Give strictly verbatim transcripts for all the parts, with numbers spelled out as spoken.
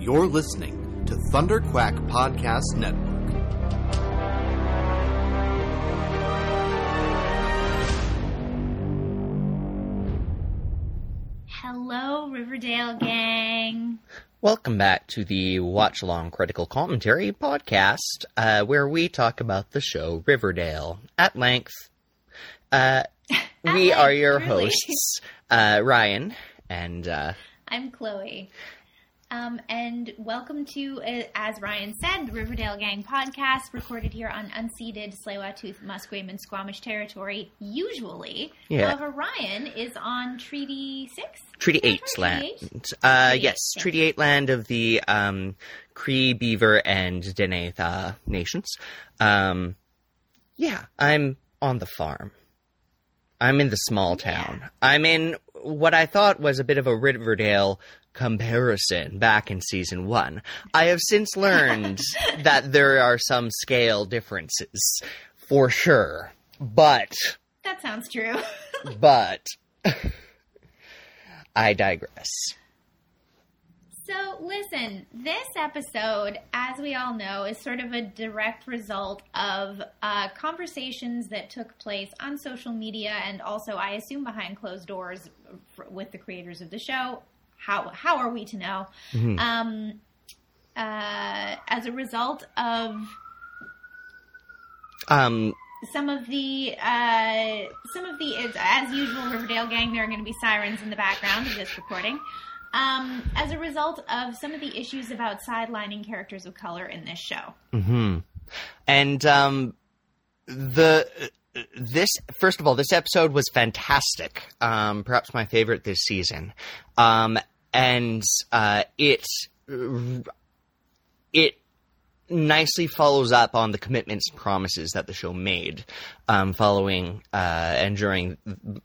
You're listening to Thunder Quack Podcast Network. Hello, Riverdale gang. Welcome back to the Watch Along Critical Commentary podcast, uh, where we talk about the show Riverdale at length. Uh, we are your really? hosts, uh, Ryan, and uh, I'm Chloe. Um, and welcome to, uh, as Ryan said, the Riverdale Gang podcast, recorded here on unceded Tsleil-Waututh, Musqueam, and Squamish territory, usually. Yeah. However, Ryan is on Treaty six? Treaty eight land. Treaty eight? Uh, Treaty yes, eight. Treaty eight land of the um, Cree, Beaver, and Dineatha nations. Um, yeah, I'm on the farm. I'm in the small town. Yeah. I'm in what I thought was a bit of a Riverdale comparison back in season one. I have since learned that there are some scale differences, for sure. But... That sounds true. But... I digress. So, listen, this episode, as we all know, is sort of a direct result of uh, conversations that took place on social media and also, I assume, behind closed doors f- with the creators of the show. How how are we to know? Mm-hmm. Um, uh, as a result of um, some of the uh, some of the as usual Riverdale gang, there are going to be sirens in the background of this recording. Um, as a result of some of the issues about sidelining characters of color in this show. Mm-hmm. And um, the this first of all, this episode was fantastic. Um, perhaps my favorite this season. Um, and uh, it it nicely follows up on the commitments and promises that the show made um, following uh, and during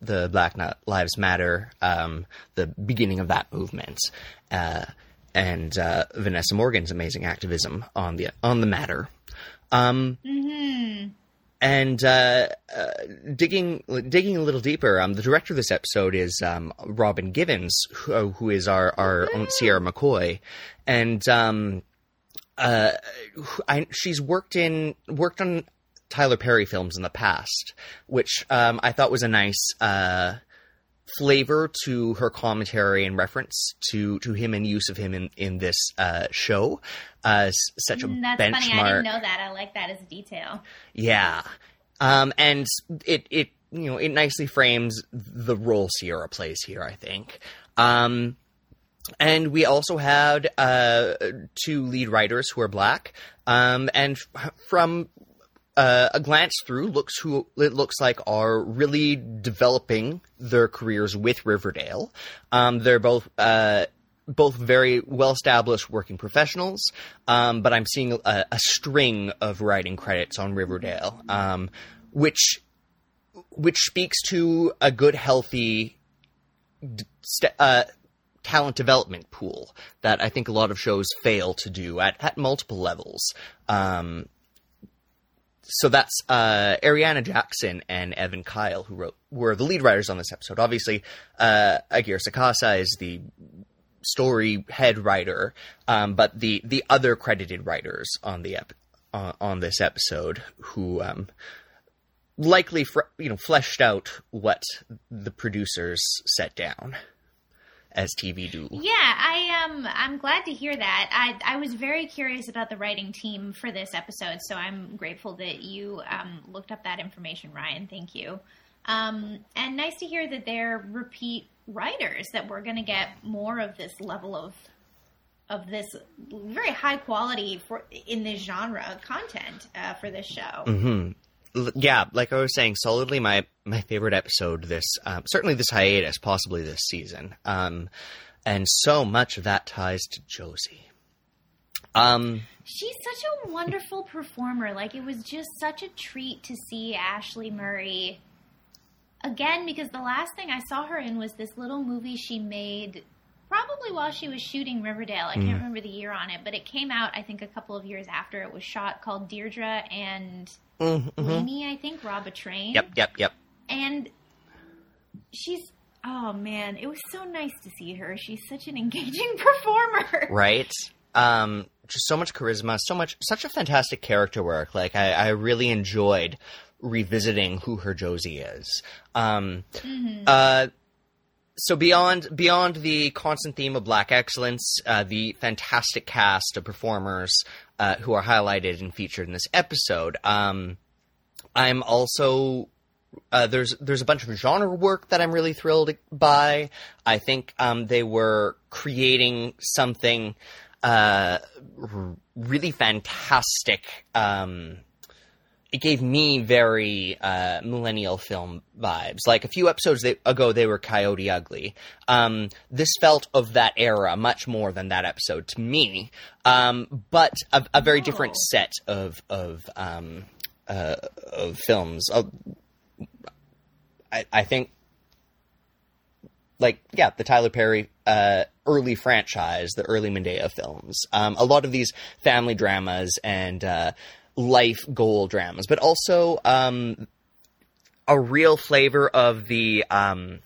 the Black Lives Matter, um, the beginning of that movement, uh, and uh, Vanessa Morgan's amazing activism on the on the matter. Um, mm-hmm. And uh, uh, digging digging a little deeper, um, the director of this episode is um, Robin Givens, who, who is our, our Aunt Sierra McCoy, and um, uh, I, she's worked in worked on Tyler Perry films in the past, which um, I thought was a nice uh, flavor to her commentary and reference to, to him and use of him in in this uh, show. Uh, such a That's benchmark. Funny. I didn't know that. I like that as a detail. Yeah, um, and it it you know it nicely frames the role Sierra plays here, I think. Um, and we also had uh, two lead writers who are black, um, and f- from uh, a glance through, looks who it looks like are really developing their careers with Riverdale. Um, they're both. Uh, Both very well-established working professionals, um, but I'm seeing a, a string of writing credits on Riverdale, um, which which speaks to a good, healthy st- uh, talent development pool that I think a lot of shows fail to do at, at multiple levels. Um, so that's uh, Ariana Jackson and Evan Kyle, who wrote were the lead writers on this episode. Obviously, uh, Aguirre Sacasa is the story head writer, um, but the, the other credited writers on the ep- uh, on this episode, who um, likely fr- you know fleshed out what the producers set down, as T V do. Yeah, I um I'm glad to hear that. I I was very curious about the writing team for this episode, so I'm grateful that you um, looked up that information, Ryan. Thank you. Um, and nice to hear that they're repeat writers, that we're going to get more of this level of of this very high quality for in this genre content uh, for this show. Mm-hmm. Yeah, like I was saying, solidly my, my favorite episode this um, certainly this hiatus, possibly this season, um, and so much of that ties to Josie. Um, She's such a wonderful performer. Like, it was just such a treat to see Ashleigh Murray. Again, because the last thing I saw her in was this little movie she made probably while she was shooting Riverdale. I can't mm. remember the year on it, but it came out, I think, a couple of years after it was shot, called Deirdre and mm-hmm. Lainey, I think, Rob a Train. Yep, yep, yep. And she's, oh man, it was so nice to see her. She's such an engaging performer. Right? Um, just so much charisma, so much, such a fantastic character work. Like, I, I really enjoyed revisiting who her Josie is. Um, mm-hmm. uh, so beyond, beyond the constant theme of Black excellence, uh, the fantastic cast of performers, uh, who are highlighted and featured in this episode. Um, I'm also, uh, there's, there's a bunch of genre work that I'm really thrilled by. I think, um, they were creating something, uh, r- really fantastic. Um, it gave me very, uh, millennial film vibes. Like, a few episodes they, ago, they were Coyote Ugly. Um, this felt of that era much more than that episode to me. Um, but a, a very oh. different set of, of, um, Uh, of films. Uh, I, I think, like, yeah, the Tyler Perry uh, early franchise, the early Mandela films. Um, a lot of these family dramas and uh, life goal dramas, but also um, a real flavor of the um,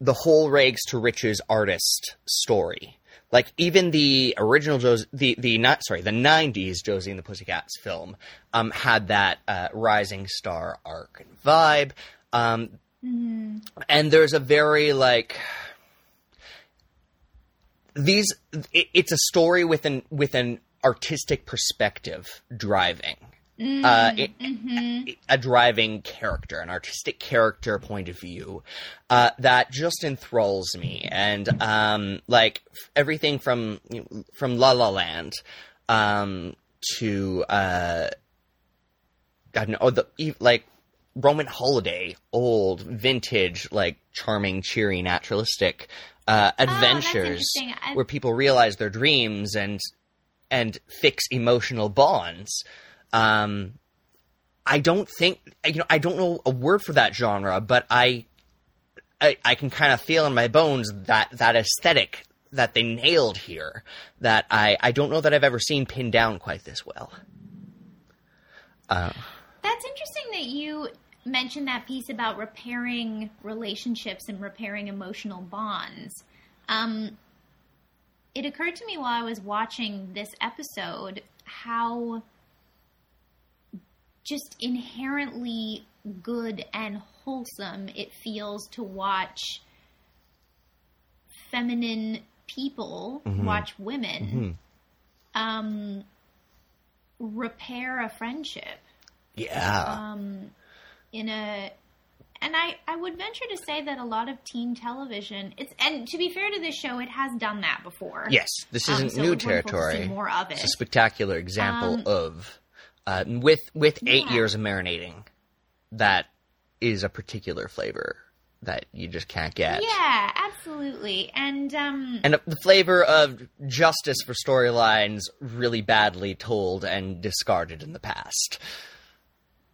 the whole rags to riches artist story. Like, even the original Josie, the, the not, sorry, the nineties Josie and the Pussycats film, um, had that, uh, rising star arc and vibe. Um, mm-hmm. and there's a very, like, these, it, it's a story with an, with an artistic perspective driving, mm-hmm. uh, it, mm-hmm. a, a driving character, an artistic character point of view, uh, that just enthralls me. And, um, like, everything from, you know, from La La Land, um, to, uh, God, no, the, like, Roman Holiday, old, vintage, like, charming, cheery, naturalistic, uh, adventures oh, I... where people realize their dreams and, and fix emotional bonds. Um, I don't think, you know, I don't know a word for that genre, but I, I, I can kind of feel in my bones that, that aesthetic that they nailed here, that I, I don't know that I've ever seen pinned down quite this well. Uh, That's interesting that you mentioned that piece about repairing relationships and repairing emotional bonds. Um, it occurred to me while I was watching this episode how just inherently good and wholesome it feels to watch feminine people, mm-hmm. watch women, mm-hmm. um, repair a friendship. Yeah. Um, in a, and I, I would venture to say that a lot of teen television, it's, and to be fair to this show, it has done that before. Yes, this isn't um, so new territory. More of it. It's a spectacular example um, of. Uh, with with eight yeah. years of marinating, that is a particular flavor that you just can't get. Yeah, absolutely. And um, and the flavor of justice for storylines really badly told and discarded in the past,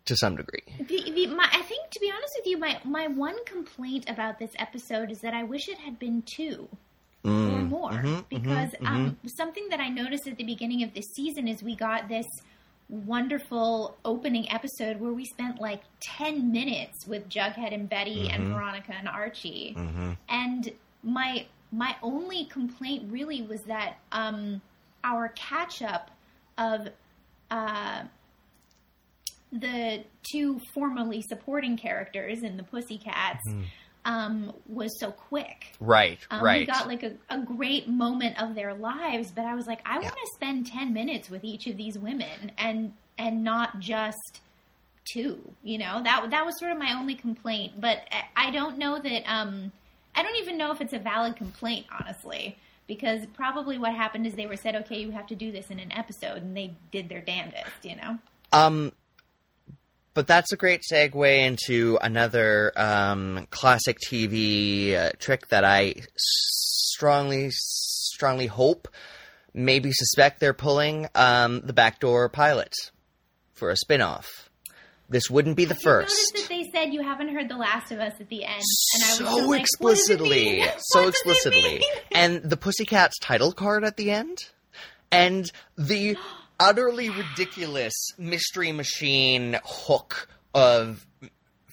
to some degree. The, the, my, I think, to be honest with you, my, my one complaint about this episode is that I wish it had been two. Mm. Or more. Mm-hmm, because mm-hmm, um, mm-hmm. something that I noticed at the beginning of this season is we got this wonderful opening episode where we spent like ten minutes with Jughead and Betty mm-hmm. and Veronica and Archie. Mm-hmm. And my, my only complaint really was that, um, our catch up of, uh, the two formerly supporting characters in the Pussycats, mm-hmm. um, was so quick. Right. Um, right. We got like a, a great moment of their lives, but I was like, I yeah. want to spend ten minutes with each of these women and, and not just two, you know, that, that was sort of my only complaint, but I, I don't know that, um, I don't even know if it's a valid complaint, honestly, because probably what happened is they were said, okay, you have to do this in an episode, and they did their damnedest, you know? Um, But that's a great segue into another um, classic T V uh, trick that I strongly, strongly hope, maybe suspect they're pulling, um, the backdoor pilot for a spinoff. This wouldn't be the first. You noticed that they said you haven't heard The Last of Us at the end. And I was so like, explicitly. So explicitly. And the Pussycats title card at the end. And the utterly ridiculous mystery machine hook of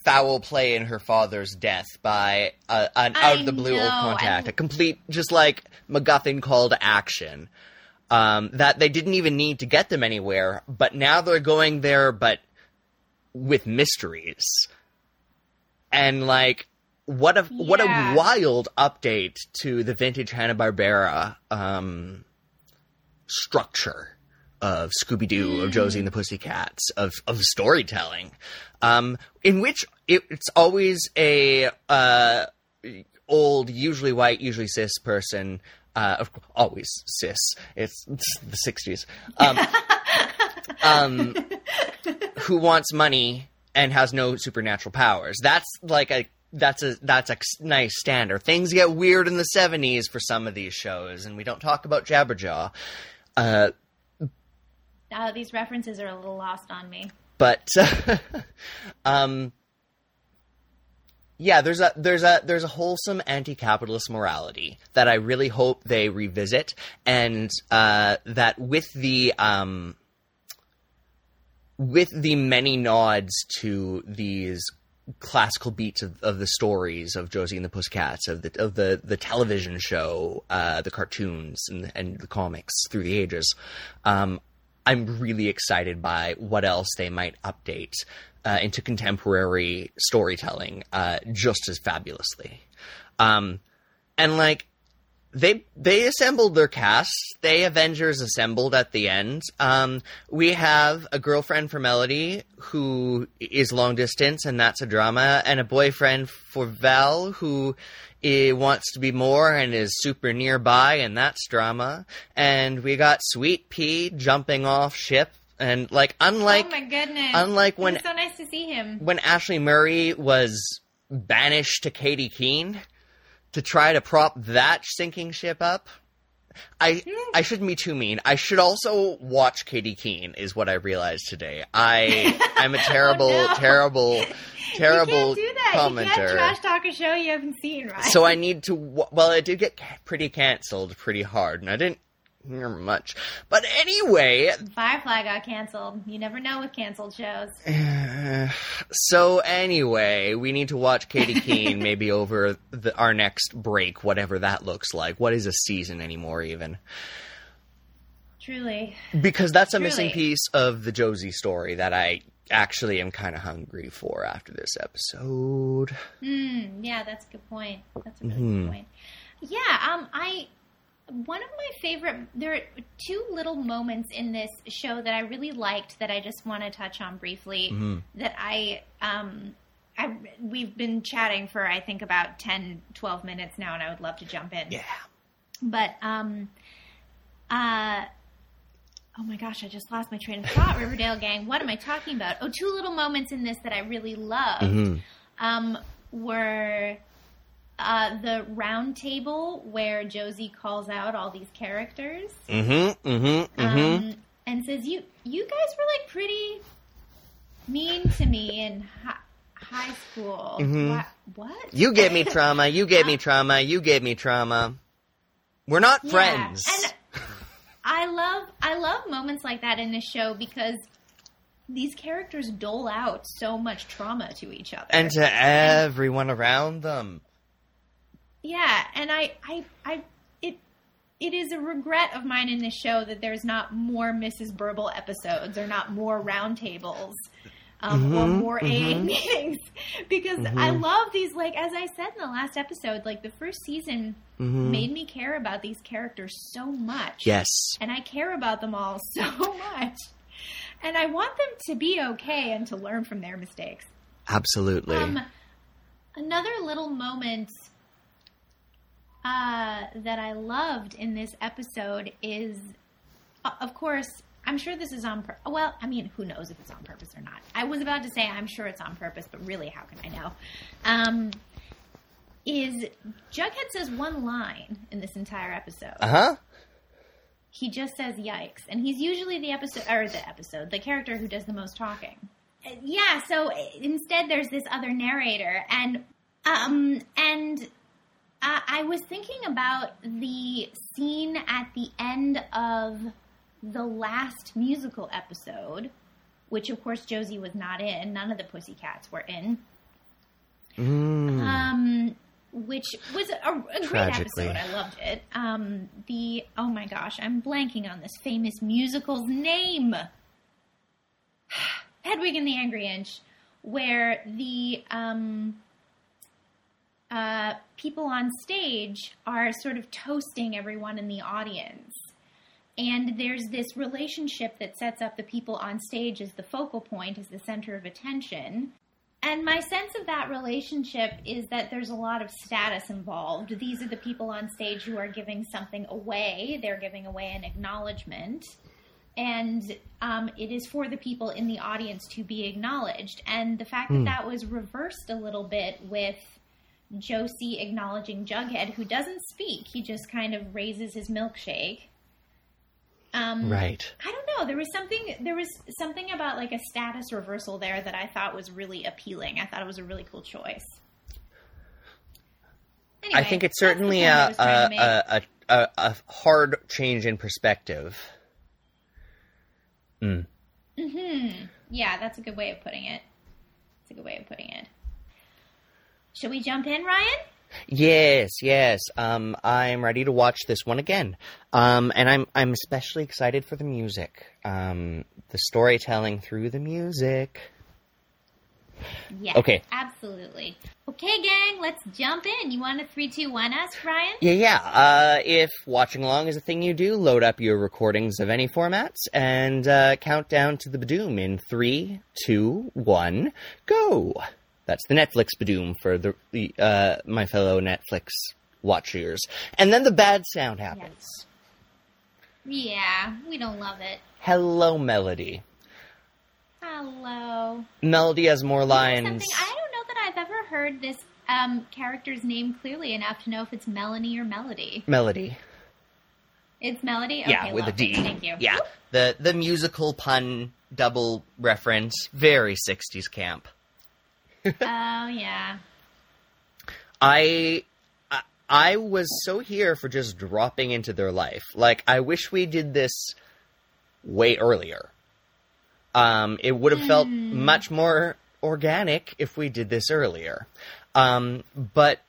foul play in her father's death by uh, an out-of-the-blue old contact. I'm... A complete, just like MacGuffin call to action. um, that they didn't even need to get them anywhere, but now they're going there, but with mysteries. And, like, what a, yeah. what a wild update to the vintage Hanna-Barbera um, structure of Scooby-Doo, mm. of Josie and the Pussycats, of, of storytelling, um, in which it, it's always a uh, old, usually white, usually cis person, uh, of, always cis, it's, it's the sixties, um, um, who wants money and has no supernatural powers. That's like a That's a that's a nice standard. Things get weird in the seventies for some of these shows, and we don't talk about Jabberjaw. Uh, uh, these references are a little lost on me. But, um, yeah, there's a there's a there's a wholesome anti-capitalist morality that I really hope they revisit, and uh, that with the um, with the many nods to these classical beats of, of the stories of Josie and the Pussycats, of the of the the television show, uh, the cartoons and, and the comics through the ages. Um, I'm really excited by what else they might update uh, into contemporary storytelling, uh, just as fabulously. Um, and like they they assembled their cast, they Avengers assembled at the end. Um, we have a girlfriend for Melody who is long distance, and that's a drama, and a boyfriend for Val who eh, wants to be more and is super nearby, and that's drama. And we got Sweet Pea jumping off ship, and like unlike oh my goodness, unlike when it was so nice to see him when Ashleigh Murray was banished to Katie Keene to try to prop that sinking ship up. I I shouldn't be too mean. I should also watch Katie Keene, is what I realized today. I I'm a terrible, oh no. terrible, terrible you can't do that. Commenter. You can't trash talk a show you haven't seen, right? So I need to. Well, it did get pretty canceled pretty hard, and I didn't hear much. But anyway, Firefly got canceled. You never know with canceled shows. Uh, so anyway, we need to watch Katie Keene maybe over the, our next break, whatever that looks like. What is a season anymore, even? Truly. Because that's a Truly. missing piece of the Josie story that I actually am kind of hungry for after this episode. Mm, yeah, that's a good point. That's a really mm. good point. Yeah, um, I... One of my favorite, there are two little moments in this show that I really liked that I just want to touch on briefly. Mm-hmm. That I, um, I, we've been chatting for I think about ten, twelve minutes now, and I would love to jump in. Yeah. But, um, uh, oh my gosh, I just lost my train of thought, Riverdale gang. What am I talking about? Oh, two little moments in this that I really loved mm-hmm. um, were. Uh, the round table where Josie calls out all these characters mm-hmm, mm-hmm, um, mm-hmm. and says, you you guys were like pretty mean to me in hi- high school. Mm-hmm. What? what? You gave me trauma. You gave me trauma. You gave me trauma. We're not yeah. friends. And I love I love moments like that in this show because these characters dole out so much trauma to each other. And to everyone and- around them. Yeah, and I, I, I, it, it is a regret of mine in this show that there's not more Missus Burble episodes or not more roundtables um, mm-hmm, or more mm-hmm. A A meetings because mm-hmm. I love these. Like as I said in the last episode, like the first season mm-hmm. made me care about these characters so much. Yes, and I care about them all so much, and I want them to be okay and to learn from their mistakes. Absolutely. Um, another little moment. Uh, that I loved in this episode is, uh, of course, I'm sure this is on purpose. Well, I mean, who knows if it's on purpose or not. I was about to say I'm sure it's on purpose, but really, how can I know? Um, is Jughead says one line in this entire episode. Uh-huh. He just says, yikes. And he's usually the episode, or the episode, the character who does the most talking. Uh, yeah, so instead there's this other narrator, and um, and... Uh, I was thinking about the scene at the end of the last musical episode, which, of course, Josie was not in. None of the Pussycats were in. Mm. Um, which was a, a great episode. I loved it. Um, the oh my gosh, I'm blanking on this famous musical's name. Hedwig and the Angry Inch, where the um, uh, people on stage are sort of toasting everyone in the audience. And there's this relationship that sets up the people on stage as the focal point, as the center of attention. And my sense of that relationship is that there's a lot of status involved. These are the people on stage who are giving something away. They're giving away an acknowledgement. And um, it is for the people in the audience to be acknowledged. And the fact mm. that that was reversed a little bit with Josie acknowledging Jughead, who doesn't speak. He just kind of raises his milkshake. Um, right. I don't know. There was something, there was something about like a status reversal there that I thought was really appealing. I thought it was a really cool choice. Anyway, I think it's certainly a a, a, a a hard change in perspective. Mm. Mm-hmm. Yeah, that's a good way of putting it. That's a good way of putting it. Should we jump in, Ryan? Yes, yes. Um, I'm ready to watch this one again. Um, and I'm I'm especially excited for the music. Um, the storytelling through the music. Yeah. Okay. Absolutely. Okay, gang, let's jump in. You want to three, two, one us, Ryan? Yeah, yeah. Uh, if watching along is a thing you do, load up your recordings of any formats and uh, count down to the Badoom in three, two, one, go. That's the Netflix Badoom for the, the uh, my fellow Netflix watchers. And then the bad sound happens. Yes. Yeah, we don't love it. Hello, Melody. Hello. Melody has more lines. You know I don't know that I've ever heard this um, character's name clearly enough to know if it's Melanie or Melody. Melody. It's Melody? Okay, yeah, with a D. It. Thank you. Yeah, the, the musical pun double reference. Very sixties camp. Oh, yeah. I, I I was so here for just dropping into their life. Like, I wish we did this way earlier. Um, it would have felt mm. much more organic if we did this earlier. Um, but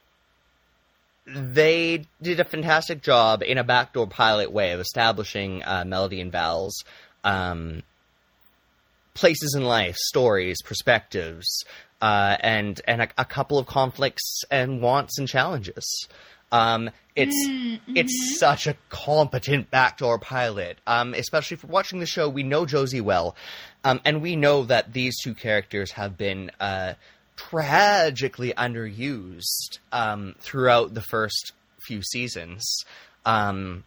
they did a fantastic job in a backdoor pilot way of establishing uh, Melody and Val's um, places in life, stories, perspectives, Uh, and and a, a couple of conflicts and wants and challenges. Um, it's mm-hmm. it's such a competent backdoor pilot, um, especially for watching the show. We know Josie well, um, and we know that these two characters have been uh, tragically underused um, throughout the first few seasons. Um,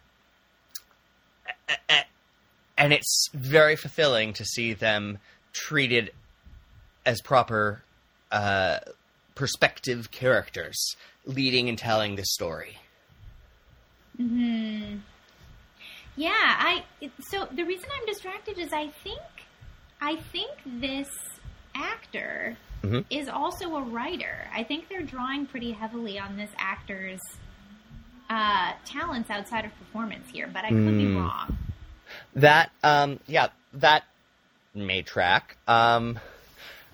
and it's very fulfilling to see them treated as proper Uh, perspective characters leading and telling this story. Mm-hmm. Yeah, I. It, so the reason I'm distracted is I think, I think this actor mm-hmm. is also a writer. I think they're drawing pretty heavily on this actor's uh, talents outside of performance here, but I could mm. be wrong. That, um, yeah, that may track. Um,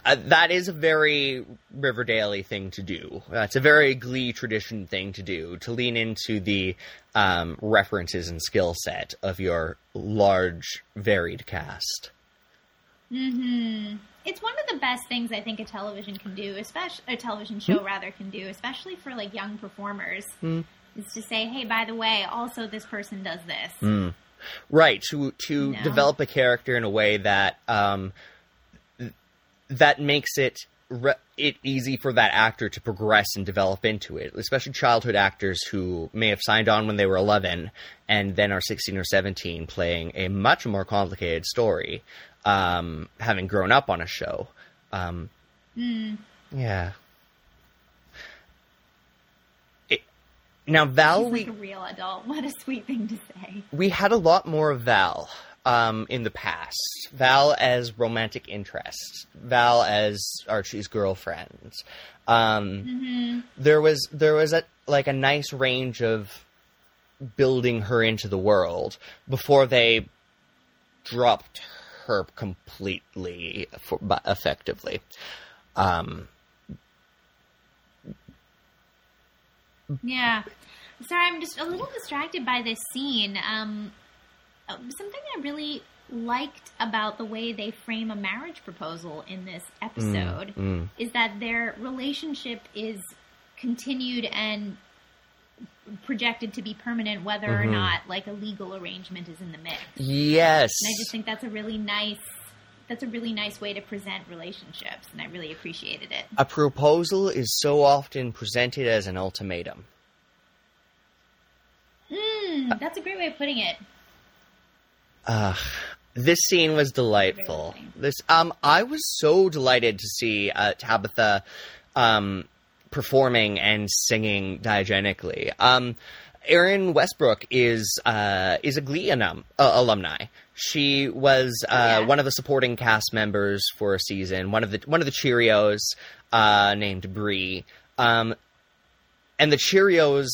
Uh, that is a very Riverdale-y thing to do. Uh, it's a very Glee tradition thing to do, to lean into the um, references and skill set of your large, varied cast. Mm-hmm. It's one of the best things I think a television can do, especially a television show mm-hmm. rather can do, especially for like young performers, mm-hmm. is to say, "Hey, by the way, also this person does this." Mm. Right. To to no. develop a character in a way that. Um, that makes it re- it easy for that actor to progress and develop into it, especially childhood actors who may have signed on when they were eleven and then are sixteen or seventeen playing a much more complicated story, um, having grown up on a show. Um, mm. Yeah. It, now, Val... She's like a real adult. What a sweet thing to say. We had a lot more of Val. Um, in the past. Val as romantic interest. Val as Archie's girlfriend. Um, mm-hmm. There was there was a like a nice range of building her into the world before they dropped her completely for, but effectively. Um, Yeah. Sorry, I'm just a little distracted by this scene. Um, something I really liked about the way they frame a marriage proposal in this episode mm, mm. is that their relationship is continued and projected to be permanent, whether mm-hmm. or not like a legal arrangement is in the mix. Yes. And I just think that's a really nice that's a really nice way to present relationships, and I really appreciated it. A proposal is so often presented as an ultimatum. Mm, that's a great way of putting it. Uh, this scene was delightful. This um I was so delighted to see uh, Tabitha um performing and singing diegetically. Um, Erin Westbrook is uh, is a Glee alum, uh, alumni. She was uh, oh, yeah. one of the supporting cast members for a season. One of the one of the Cheerios uh, named Bree, um, and the Cheerios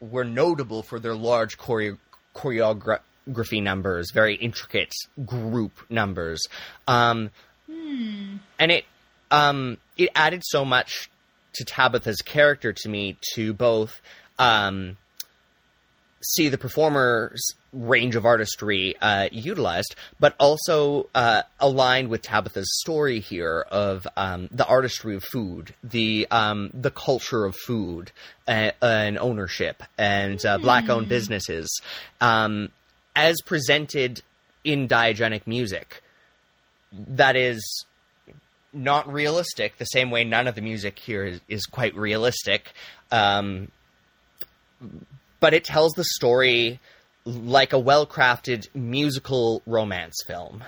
were notable for their large choreo- choreography numbers, very intricate group numbers, um, hmm. and it um, it added so much to Tabitha's character to me to both um, see the performer's range of artistry uh, utilized, but also uh, aligned with Tabitha's story here of um, the artistry of food, the um, the culture of food and, and ownership and uh, Black-owned mm. businesses um, as presented in diegetic music. That is not realistic, the same way none of the music here is, is quite realistic. Um, but it tells the story like a well-crafted musical romance film.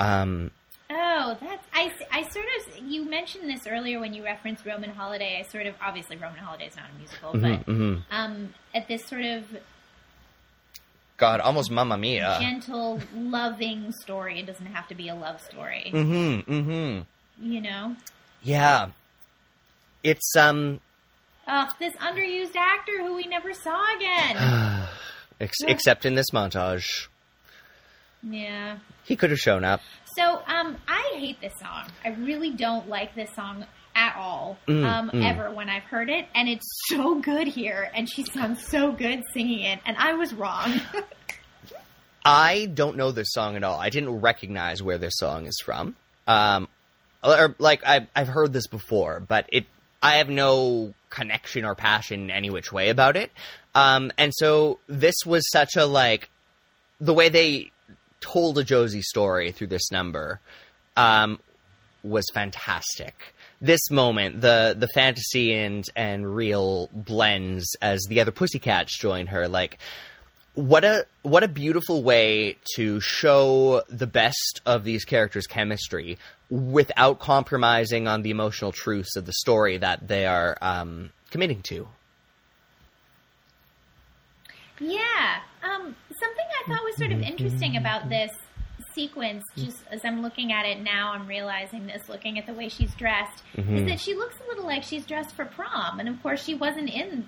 Um, oh, that's... I, I sort of... You mentioned this earlier when you referenced Roman Holiday. I sort of... Obviously, Roman Holiday is not a musical, mm-hmm, but mm-hmm. Um, at this sort of... God, almost Mamma Mia. Gentle, loving story. It doesn't have to be a love story. Mm-hmm, mm-hmm. You know? Yeah. It's, um... Ugh, this underused actor who we never saw again. Ex- except in this montage. Yeah. He could have shown up. So, um, I hate this song. I really don't like this song at all, mm, um, mm. ever when I've heard it, and it's so good here, and she sounds so good singing it, and I was wrong. I don't know this song at all. I didn't recognize where this song is from. Um, or, like, I've, I've heard this before, but it I have no connection or passion any which way about it. Um, and so this was such a, like, the way they told a Josie story through this number um, was fantastic. This moment, the the fantasy and, and real blends as the other Pussycats join her. Like, what a what a beautiful way to show the best of these characters' chemistry without compromising on the emotional truths of the story that they are um, committing to. Yeah, um, something I thought was sort of interesting about this sequence, just as I'm looking at it now, I'm realizing this, looking at the way she's dressed, mm-hmm. is that she looks a little like she's dressed for prom, and of course she wasn't in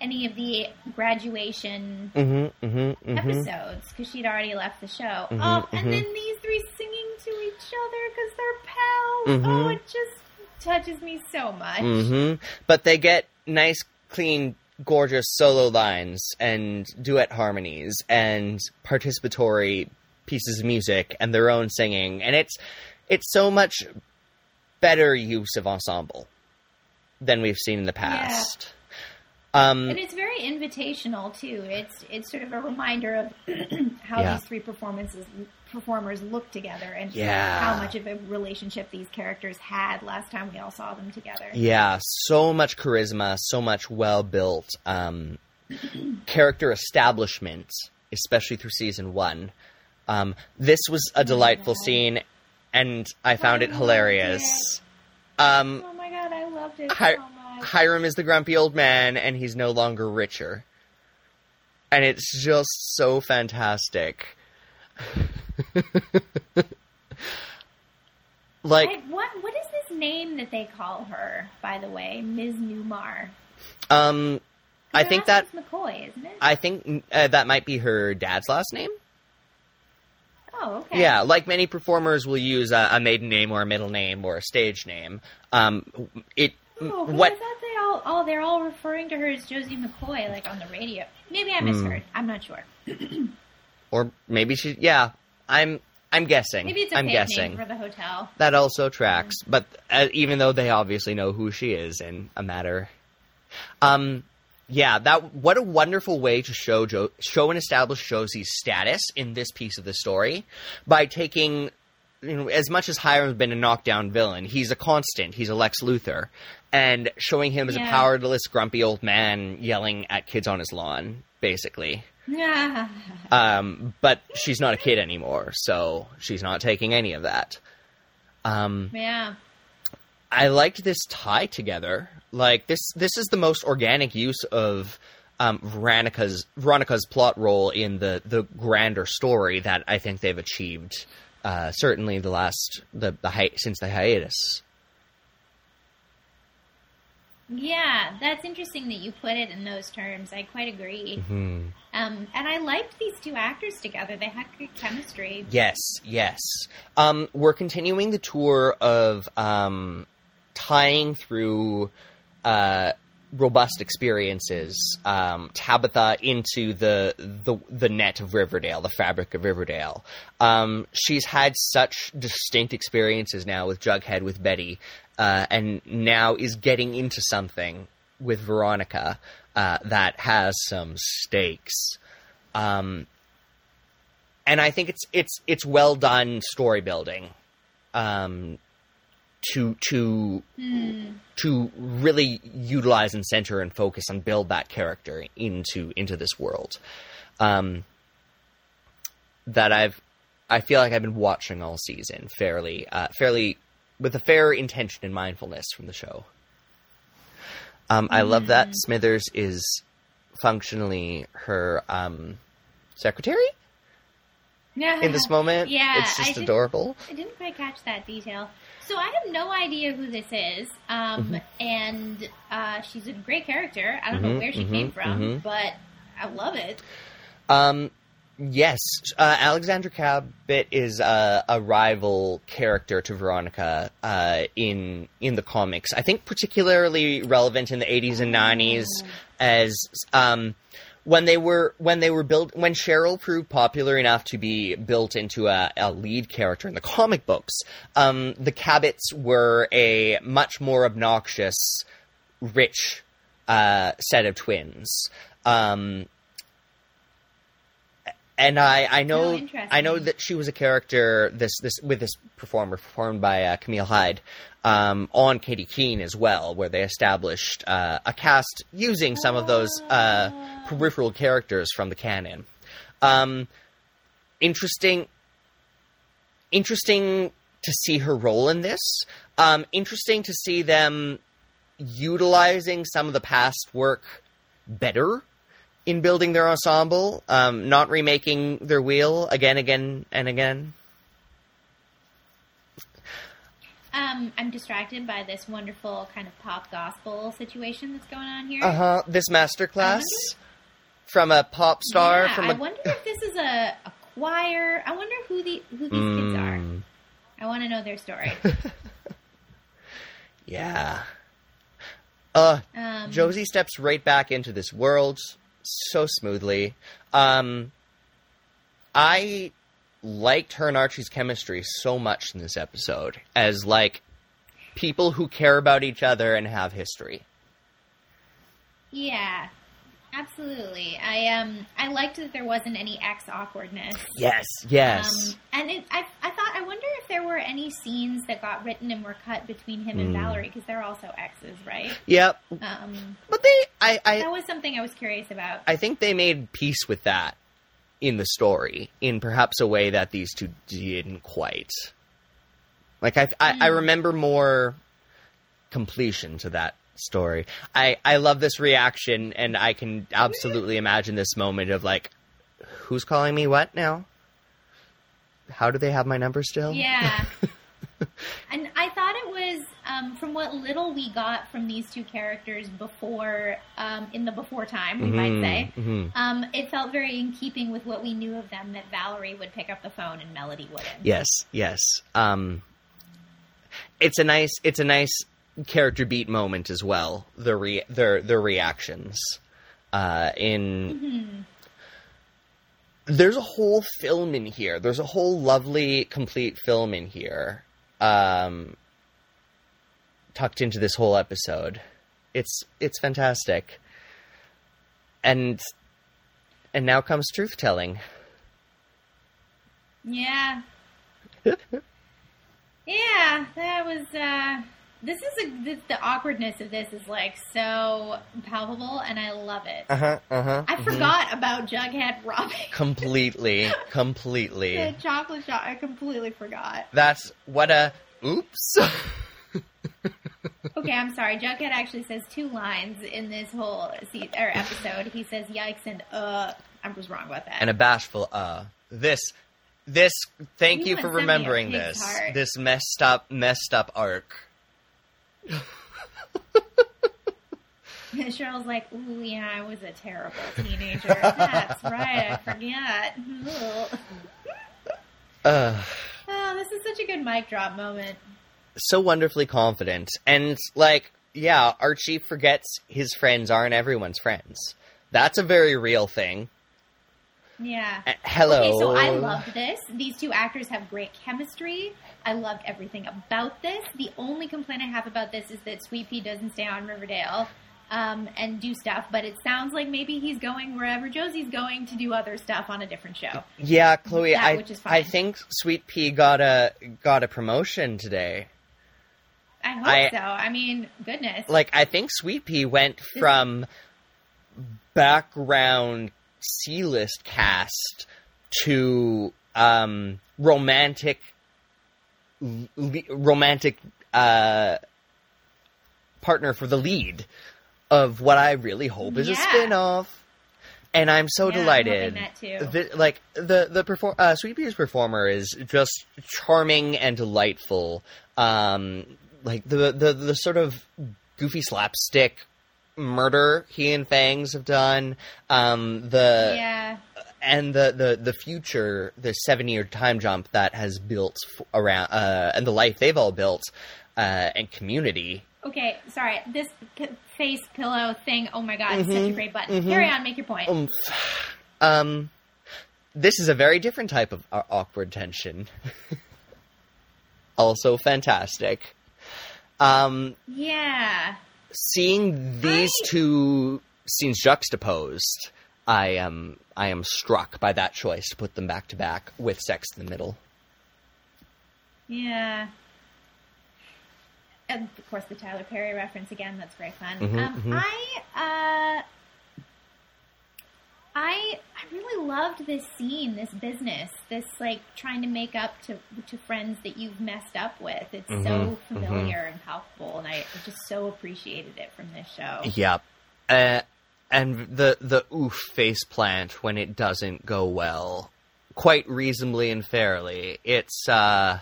any of the graduation mm-hmm, mm-hmm, episodes, because she'd already left the show. Mm-hmm, oh, and mm-hmm. then these three singing to each other because they're pals. Mm-hmm. Oh, it just touches me so much. Mm-hmm. But they get nice, clean, gorgeous solo lines and duet harmonies and participatory pieces of music and their own singing, and it's it's so much better use of ensemble than we've seen in the past. Yeah. Um, and it's very invitational too. It's it's sort of a reminder of how yeah. these three performances performers look together and yeah. how much of a relationship these characters had last time we all saw them together. Yeah, so much charisma, so much well built um, character establishment, especially through season one. Um, this was a delightful oh scene, and I found I it hilarious. It. Um, oh my god, I loved it Hi- so much. Hiram is the grumpy old man, and he's no longer richer. And it's just so fantastic. like I, what? What is this name that they call her, by the way? Miz Newmar. Um, I think that... McCoy, isn't it? I think uh, that might be her dad's last name. Oh, okay. Yeah, like many performers will use a, a maiden name or a middle name or a stage name. Um, it Oh, what? I thought they all, all, they're all referring to her as Josie McCoy, like, on the radio. Maybe I misheard. Mm. I'm not sure. Or maybe she, yeah, I'm I'm guessing. Maybe it's a I'm fake guessing. name for the hotel. That also tracks, mm. but uh, even though they obviously know who she is in a matter. Um, yeah, that what a wonderful way to show jo- show and establish Josie's status in this piece of the story by taking, you know, as much as Hiram's been a knockdown villain, he's a constant, he's a Lex Luthor, and showing him as yeah. a powerless, grumpy old man yelling at kids on his lawn, basically. Yeah. Um, but she's not a kid anymore, so she's not taking any of that. Um, yeah. I liked this tie together. Like, this this is the most organic use of um, Veronica's, Veronica's plot role in the, the grander story that I think they've achieved, uh, certainly the last, the, the hi- since the hiatus. Yeah, that's interesting that you put it in those terms. I quite agree. Mm-hmm. Um, and I liked these two actors together. They had good chemistry. Yes, yes. Um, we're continuing the tour of um, tying through uh, robust experiences, um, Tabitha into the, the the net of Riverdale, the fabric of Riverdale. Um, she's had such distinct experiences now with Jughead, with Betty, Uh, and now is getting into something with Veronica uh, that has some stakes, um, and I think it's it's it's well done story building um, to to mm. to really utilize and center and focus and build that character into into this world um, that I've I feel like I've been watching all season fairly uh, fairly. with a fair intention and mindfulness from the show. Um, I love that Smithers is functionally her um, secretary yeah. in this moment. Yeah, it's just I adorable. I didn't quite catch that detail. So I have no idea who this is. Um, mm-hmm. And uh, she's a great character. I don't mm-hmm, know where she mm-hmm, came from, mm-hmm. but I love it. Um. Yes, uh, Alexandra Cabot is uh, a rival character to Veronica uh, in in the comics. I think particularly relevant in the eighties and nineties, as um, when they were when they were built when Cheryl proved popular enough to be built into a, a lead character in the comic books. Um, the Cabots were a much more obnoxious, rich uh, set of twins. Um, And I, I know oh, I know that she was a character this this with this performer performed by uh, Camille Hyde um, on Katie Keene as well, where they established uh, a cast using some of those uh, peripheral characters from the canon. Um, interesting, interesting to see her role in this. Um, interesting to see them utilizing some of the past work better in building their ensemble, um, not remaking their wheel again, again, and again. Um, I'm distracted by this wonderful kind of pop gospel situation that's going on here. Uh-huh. This masterclass if, from a pop star. Yeah, from a, I wonder if this is a, a choir. I wonder who the who these mm. kids are. I want to know their story. yeah. Uh, um, Josie steps right back into this world so smoothly. Um, I liked her and Archie's chemistry so much in this episode as, like, people who care about each other and have history. Yeah, absolutely. I um, I liked that there wasn't any ex-awkwardness. Yes, yes. Um, and it, I, I thought, I wonder if there were any scenes that got written and were cut between him mm. and Valerie, because they're also exes, right? Yep. Um, but they... I, I, that was something I was curious about. I think they made peace with that in the story, in perhaps a way that these two didn't quite. Like, I, mm. I, I remember more completion to that story. I, I love this reaction, and I can absolutely imagine this moment of, like, who's calling me what now? How do they have my number still? Yeah. And I thought it was, um, from what little we got from these two characters before, um, in the before time, we mm-hmm, might say, mm-hmm. um, it felt very in keeping with what we knew of them that Valerie would pick up the phone and Melody wouldn't. Yes, yes. Um, it's a nice, it's a nice character beat moment as well. Their re- their their reactions uh, in. Mm-hmm. There's a whole film in here. There's a whole lovely, complete film in here, um, tucked into this whole episode. It's it's fantastic. And and now comes truth telling. Yeah. Yeah, that was, uh, this is, a, this, the awkwardness of this is, like, so palpable, and I love it. Uh-huh, uh-huh. I forgot mm-hmm. about Jughead robbing. Completely, completely. The chocolate shop, I completely forgot. That's, what a, oops. Okay, I'm sorry, Jughead actually says two lines in this whole se- or episode. He says, yikes, and, uh, I was wrong about that. And a bashful, uh, this... This, thank you, you for remembering this. Heart. This messed up, messed up arc. Cheryl's like, ooh, yeah, I was a terrible teenager. That's right, I forgot. uh, oh, this is such a good mic drop moment. So wonderfully confident. And, like, yeah, Archie forgets his friends aren't everyone's friends. That's a very real thing. Yeah. Uh, hello. Okay, so I loved this. These two actors have great chemistry. I loved everything about this. The only complaint I have about this is that Sweet Pea doesn't stay on Riverdale um, and do stuff, but it sounds like maybe he's going wherever Josie's going to do other stuff on a different show. Yeah, Chloe, that, I, which is fine. I think Sweet Pea got a got a promotion today. I hope I, so. I mean, goodness. Like, I think Sweet Pea went from background C-list cast to um, romantic, le- romantic uh, partner for the lead of what I really hope is yeah. a spin-off, and I'm so yeah, delighted. I'm hoping that too. The, like the the perform uh, Sweet Pea's performer is just charming and delightful. Um, like the, the the sort of goofy slapstick murder he and Fangs have done, um the yeah and the the the future, the seven year time jump that has built f- around uh and the life they've all built uh and community. Okay, sorry, this p- face pillow thing, oh my god, mm-hmm, it's such a great button. Mm-hmm. Carry on, make your point. um, um this is a very different type of uh, awkward tension. Also fantastic. um yeah Seeing these I... two scenes juxtaposed, I am I am struck by that choice to put them back to back with sex in the middle. Yeah, and of course the Tyler Perry reference again. That's very fun. Mm-hmm, um, mm-hmm. I uh, I I really loved this scene, this business, this like trying to make up to to friends that you've messed up with. It's mm-hmm, so familiar mm-hmm. and palpable, and I just so appreciated it from this show. Yeah, uh, and the the oof face plant when it doesn't go well, quite reasonably and fairly. It's uh,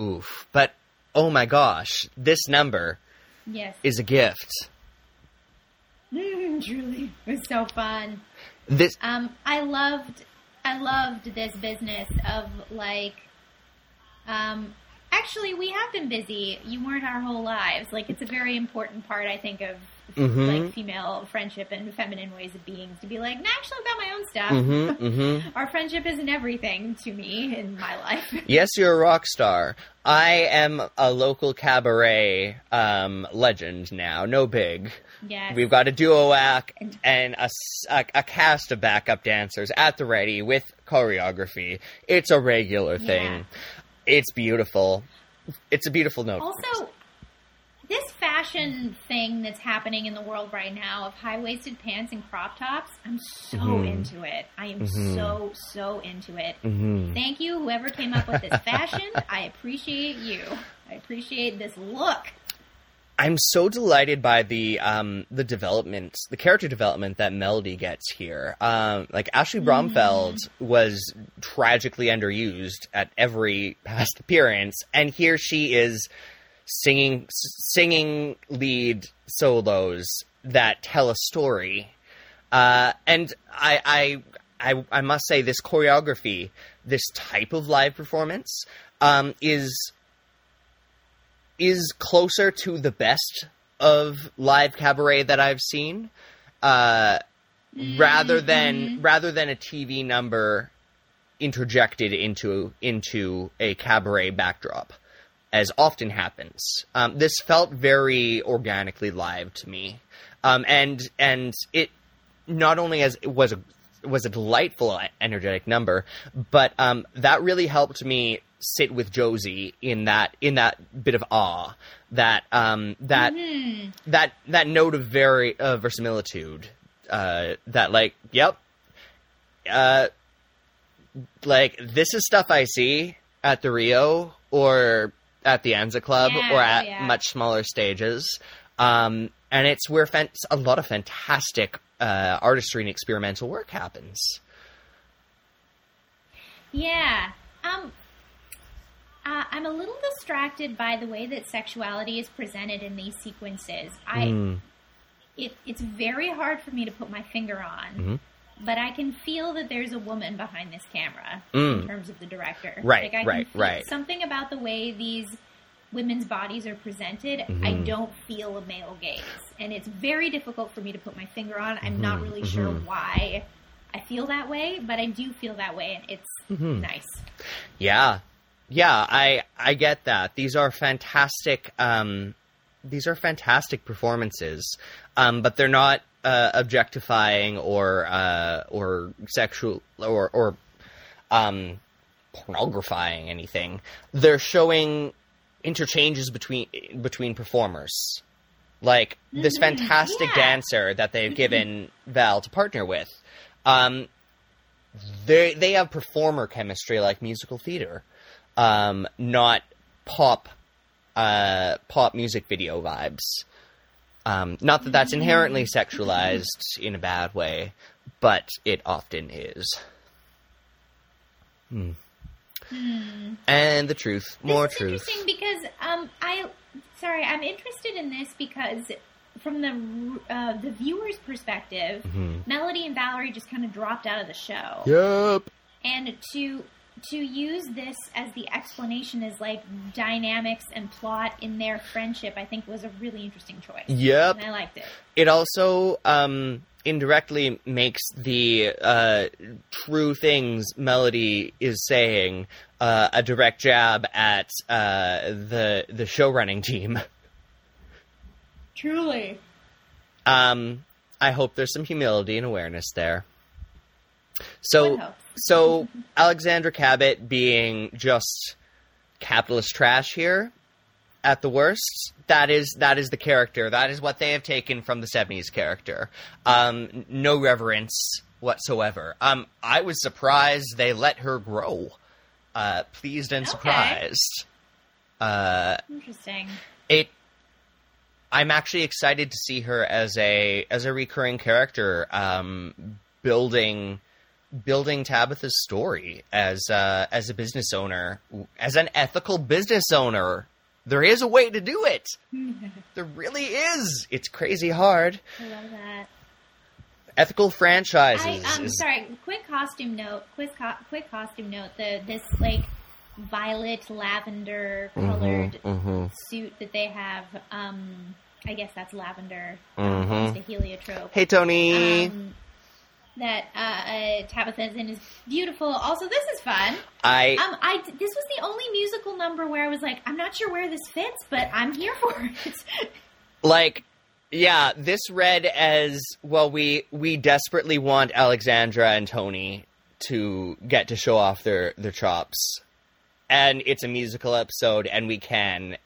oof, but oh my gosh, this number yes. is a gift. Mm, truly, it was so fun. This um, I loved, I loved this business of like, um, actually we have been busy. You weren't our whole lives. Like it's a very important part, I think, of mm-hmm. like female friendship and feminine ways of being to be like, no, actually I've got my own stuff. Mm-hmm, mm-hmm. Our friendship isn't everything to me in my life. Yes, you're a rock star. I am a local cabaret um, legend now. No big. Yes. We've got a duo act and a, a, a cast of backup dancers at the ready with choreography. It's a regular thing. Yeah. It's beautiful. It's a beautiful note. Also, this fashion thing that's happening in the world right now of high-waisted pants and crop tops, I'm so mm-hmm. into it. I am mm-hmm. so, so into it. Mm-hmm. Thank you, whoever came up with this fashion. I appreciate you. I appreciate this look. I'm so delighted by the um, the development, the character development that Melody gets here. Um, like, Ashleigh Bromfeld mm. was tragically underused at every past appearance, and here she is singing singing lead solos that tell a story. Uh, and I, I, I, I must say, this choreography, this type of live performance, um, is... is closer to the best of live cabaret that I've seen, uh, mm-hmm. rather than rather than a T V number interjected into into a cabaret backdrop, as often happens. Um, this felt very organically live to me, um, and and it not only as it was a was a delightful, energetic number, but um, that really helped me sit with Josie in that in that bit of awe, that um, that mm. that that note of very uh, verisimilitude, uh, that like, yep, uh, like this is stuff I see at the Rio or at the Anza Club yeah, or at yeah. much smaller stages, um, and it's where fan- a lot of fantastic uh, artistry and experimental work happens. Yeah. Um. Uh, I'm a little distracted by the way that sexuality is presented in these sequences. I, mm. it, it's very hard for me to put my finger on, mm-hmm. but I can feel that there's a woman behind this camera mm. in terms of the director. Right, like I right, can feel right. Something about the way these women's bodies are presented, mm-hmm. I don't feel a male gaze. And it's very difficult for me to put my finger on. I'm mm-hmm. not really mm-hmm. sure why I feel that way, but I do feel that way, and it's mm-hmm. nice. Yeah. Yeah, I I get that. These are fantastic. Um, these are fantastic performances, um, but they're not uh, objectifying or uh, or sexual or or um, pornographizing anything. They're showing interchanges between between performers, like mm-hmm. this fantastic yeah. dancer that they've given Val to partner with. Um, they they have performer chemistry like musical theater. Um, not pop, uh, pop music video vibes. Um, not that that's inherently sexualized in a bad way, but it often is. Hmm. Hmm. And the truth, more this is truth. Interesting because um, I sorry, I'm interested in this because from the uh, the viewer's perspective, mm-hmm. Melody and Valerie just kind of dropped out of the show. Yep. And to. To use this as the explanation is like dynamics and plot in their friendship, I think was a really interesting choice. Yep. And I liked it. It also um, indirectly makes the uh, true things Melody is saying uh, a direct jab at uh, the the showrunning team. Truly. Um, I hope there's some humility and awareness there. So, so Alexandra Cabot being just capitalist trash here at the worst, that is, that is the character. That is what they have taken from the seventies character. Um, no reverence whatsoever. Um, I was surprised they let her grow, uh, pleased and okay. surprised. Uh, Interesting. It, I'm actually excited to see her as a, as a recurring character, um, building, building Tabitha's story as uh, as a business owner, as an ethical business owner. There is a way to do it. There really is. It's crazy hard. I love that. Ethical franchises. I, um, is... Sorry, quick costume note. Quick, co- quick costume note. The this like violet lavender colored mm-hmm, mm-hmm. suit that they have. Um, I guess that's lavender. Mm-hmm. Um, it's a heliotrope. Hey, Tony. Um, That uh, uh, Tabitha's in is beautiful. Also, this is fun. I um, I this was the only musical number where I was like, I'm not sure where this fits, but I'm here for it. Like, yeah, this read as well. We we desperately want Alexandra and Tony to get to show off their their chops, and it's a musical episode, and we can.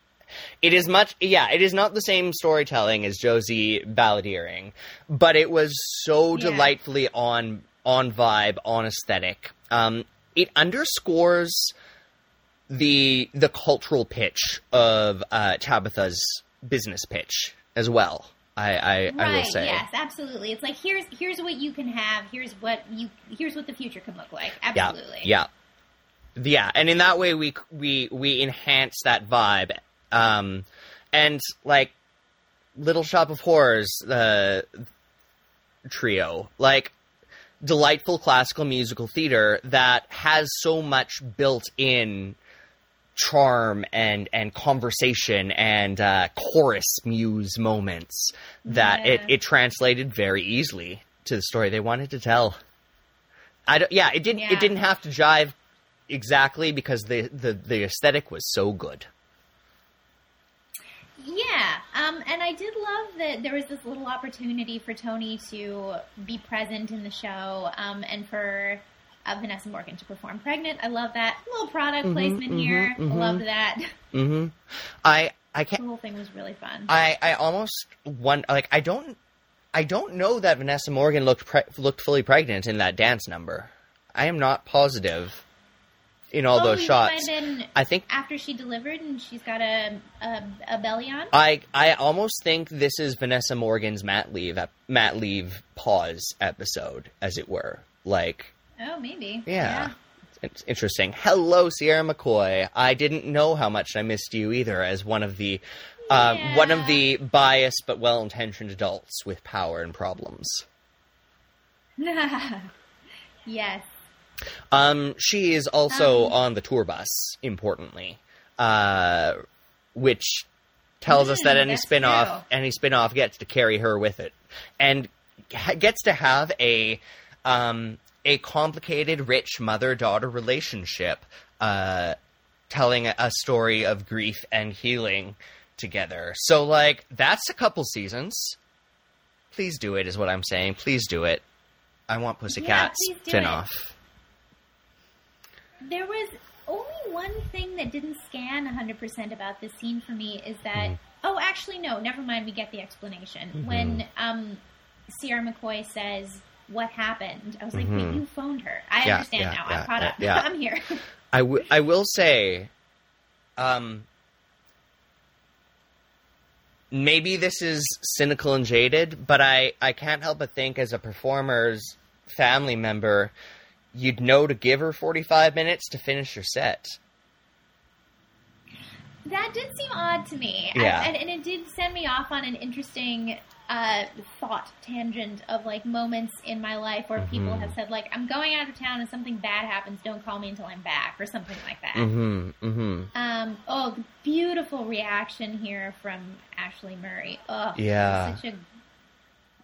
It is much, yeah, it is not the same storytelling as Josie balladeering, but it was so yeah. delightfully on on vibe, on aesthetic. Um, it underscores the the cultural pitch of uh, Tabitha's business pitch as well. I, I, right, I will say, yes, absolutely. It's like here's here's what you can have. Here's what you here's what the future can look like. Absolutely, yeah, yeah, yeah. And in that way, we we we enhance that vibe. Um, and like Little Shop of Horrors, the uh, trio, like delightful classical musical theater that has so much built in charm and and conversation and uh, chorus muse moments that yeah. it, it translated very easily to the story they wanted to tell. I don't, yeah, it didn't yeah. it didn't have to jive exactly because the, the, the aesthetic was so good. Yeah, um, and I did love that there was this little opportunity for Tony to be present in the show, um, and for uh, Vanessa Morgan to perform pregnant. I love that. A little product mm-hmm, placement mm-hmm, here. Mm-hmm. Love that. Mm-hmm. I, I can't, the whole thing was really fun. I, I almost won, like, I don't, I don't know that Vanessa Morgan looked pre- looked fully pregnant in that dance number. I am not positive. In all oh, those shots, been, I think after she delivered and she's got a, a a belly on. I I almost think this is Vanessa Morgan's mat leave mat leave pause episode, as it were. Like oh maybe yeah, yeah. It's interesting. Hello, Sierra McCoy. I didn't know how much I missed you either, as one of the uh, yeah. one of the biased but well intentioned adults with power and problems. Yes. Um, she is also um, on the tour bus, importantly, uh, which tells mm, us that any spinoff, true. any spinoff gets to carry her with it, and ha- gets to have a um, a complicated, rich mother-daughter relationship, uh, telling a story of grief and healing together. So, like, that's a couple seasons. Please do it, is what I'm saying. Please do it. I want Pussycats yeah, spin off. There was only one thing that didn't scan one hundred percent about this scene for me is that... Mm. Oh, actually, no. Never mind. We get the explanation. Mm-hmm. When um, Sierra McCoy says, what happened? I was mm-hmm. like, wait, you phoned her. I yeah, understand yeah, now. Yeah, I'm caught yeah, up. Yeah. I'm here. I, w- I will say... Um, maybe this is cynical and jaded, but I, I can't help but think, as a performer's family member... You'd know to give her forty-five minutes to finish your set. That did seem odd to me. Yeah. I, and, and it did send me off on an interesting uh, thought tangent of, like, moments in my life where mm-hmm. people have said, like, I'm going out of town and something bad happens, don't call me until I'm back, or something like that. Mm-hmm, mm-hmm. Um, oh, the beautiful reaction here from Ashleigh Murray. Oh, yeah. Such a...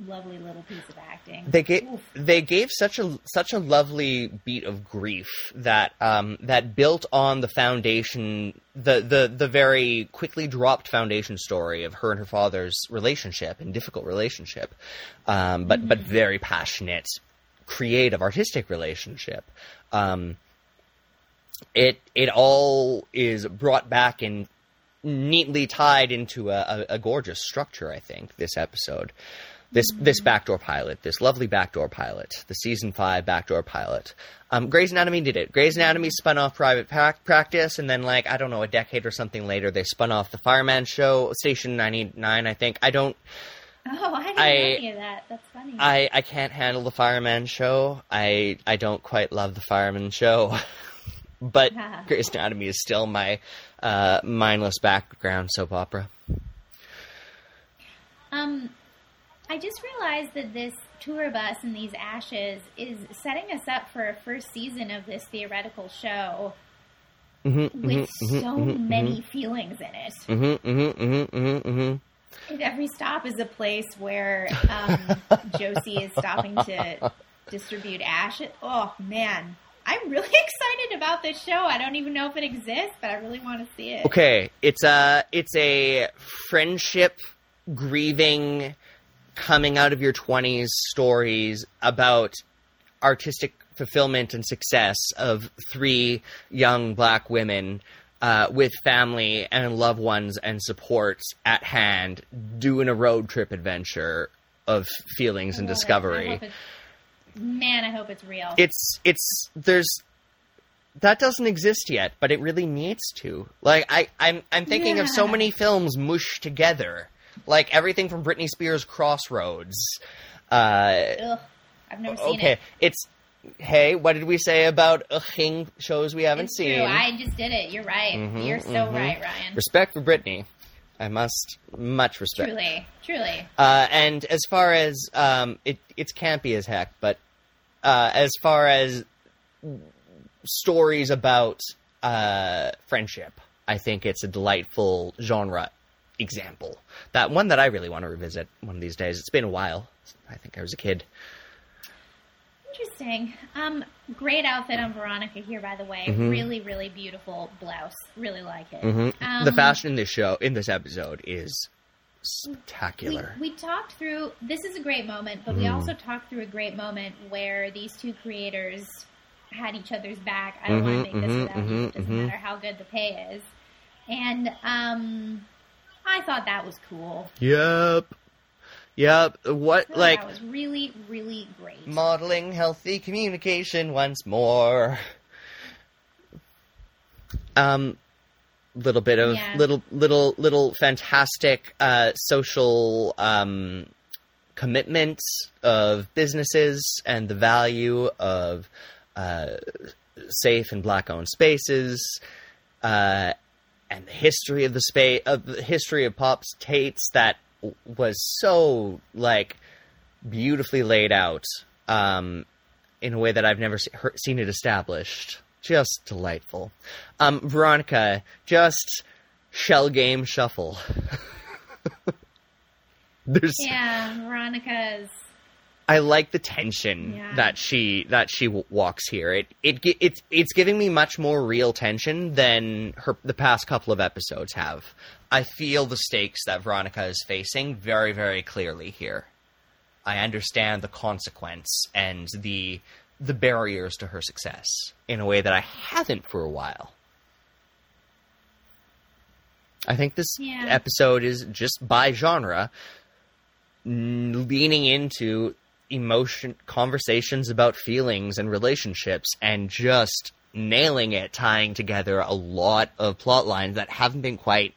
lovely little piece of acting. They gave Oof. they gave such a such a lovely beat of grief that um, that built on the foundation, the, the the very quickly dropped foundation story of her and her father's relationship and difficult relationship, um, but mm-hmm. but very passionate, creative, artistic relationship. Um, it it all is brought back and neatly tied into a, a, a gorgeous structure. I think this episode. This this backdoor pilot, this lovely backdoor pilot, the season five backdoor pilot. Um, Grey's Anatomy did it. Grey's Anatomy spun off Private pac- Practice, and then, like, I don't know, a decade or something later, they spun off the Fireman Show, Station ninety-nine, I think. I don't... Oh, I didn't I, know any of that. That's funny. I, I can't handle the Fireman Show. I, I don't quite love the Fireman Show. But Grey's Anatomy is still my uh, mindless background soap opera. Um... I just realized that this tour bus and these ashes is setting us up for a first season of this theoretical show mm-hmm, with mm-hmm, so mm-hmm, many mm-hmm. feelings in it. Mm-hmm, mm-hmm, mm-hmm, mm-hmm, mm-hmm. Every stop is a place where um, Josie is stopping to distribute ashes. Oh, man. I'm really excited about this show. I don't even know if it exists, but I really want to see it. Okay. It's a, it's a friendship grieving... coming out of your twenties stories about artistic fulfillment and success of three young black women uh, with family and loved ones and support at hand doing a road trip adventure of feelings and discovery. I hope it's, man, I hope it's real. It's, it's, there's, that doesn't exist yet, but it really needs to. Like, I, I'm, I'm thinking yeah. of so many films mushed together. Like, everything from Britney Spears' Crossroads. Uh, Ugh, I've never seen okay. it. Okay, it's... Hey, what did we say about ughing shows we haven't it's seen? True. I just did it. You're right. Mm-hmm, You're so mm-hmm. right, Ryan. Respect for Britney. I must... Much respect. Truly, truly. Uh, and as far as... Um, it, it's campy as heck, but uh, as far as stories about uh, friendship. I think it's a delightful genre example. That one that I really want to revisit one of these days. It's been a while. I think I was a kid. Interesting. Um, great outfit on Veronica here, by the way. Mm-hmm. Really, really beautiful blouse. Really like it. Mm-hmm. Um, the fashion in this show, in this episode, is spectacular. We, we talked through, this is a great moment, but mm. we also talked through a great moment where these two creators had each other's back. I don't mm-hmm, want to make this about mm-hmm, you. It doesn't mm-hmm. matter how good the pay is. And um, I thought that was cool. Yep. Yep. What oh, like that was really, really great. Modeling healthy communication once more. Um, little bit of yeah. little, little, little fantastic uh, social um, commitments of businesses and the value of uh, safe and black-owned spaces. Uh, and the history of the space of the history of Pop's Tate's that was so, like, beautifully laid out um, in a way that I've never se- her- seen it established. Just delightful. Um, Veronica, just shell game shuffle. There's, yeah, Veronica's... I like the tension yeah. that she that she w- walks here. It it it's it's giving me much more real tension than her the past couple of episodes have. I feel the stakes that Veronica is facing very, very clearly here. I understand the consequence and the the barriers to her success in a way that I haven't for a while. I think this yeah. episode is just by genre leaning into emotion conversations about feelings and relationships and just nailing it, tying together a lot of plot lines that haven't been quite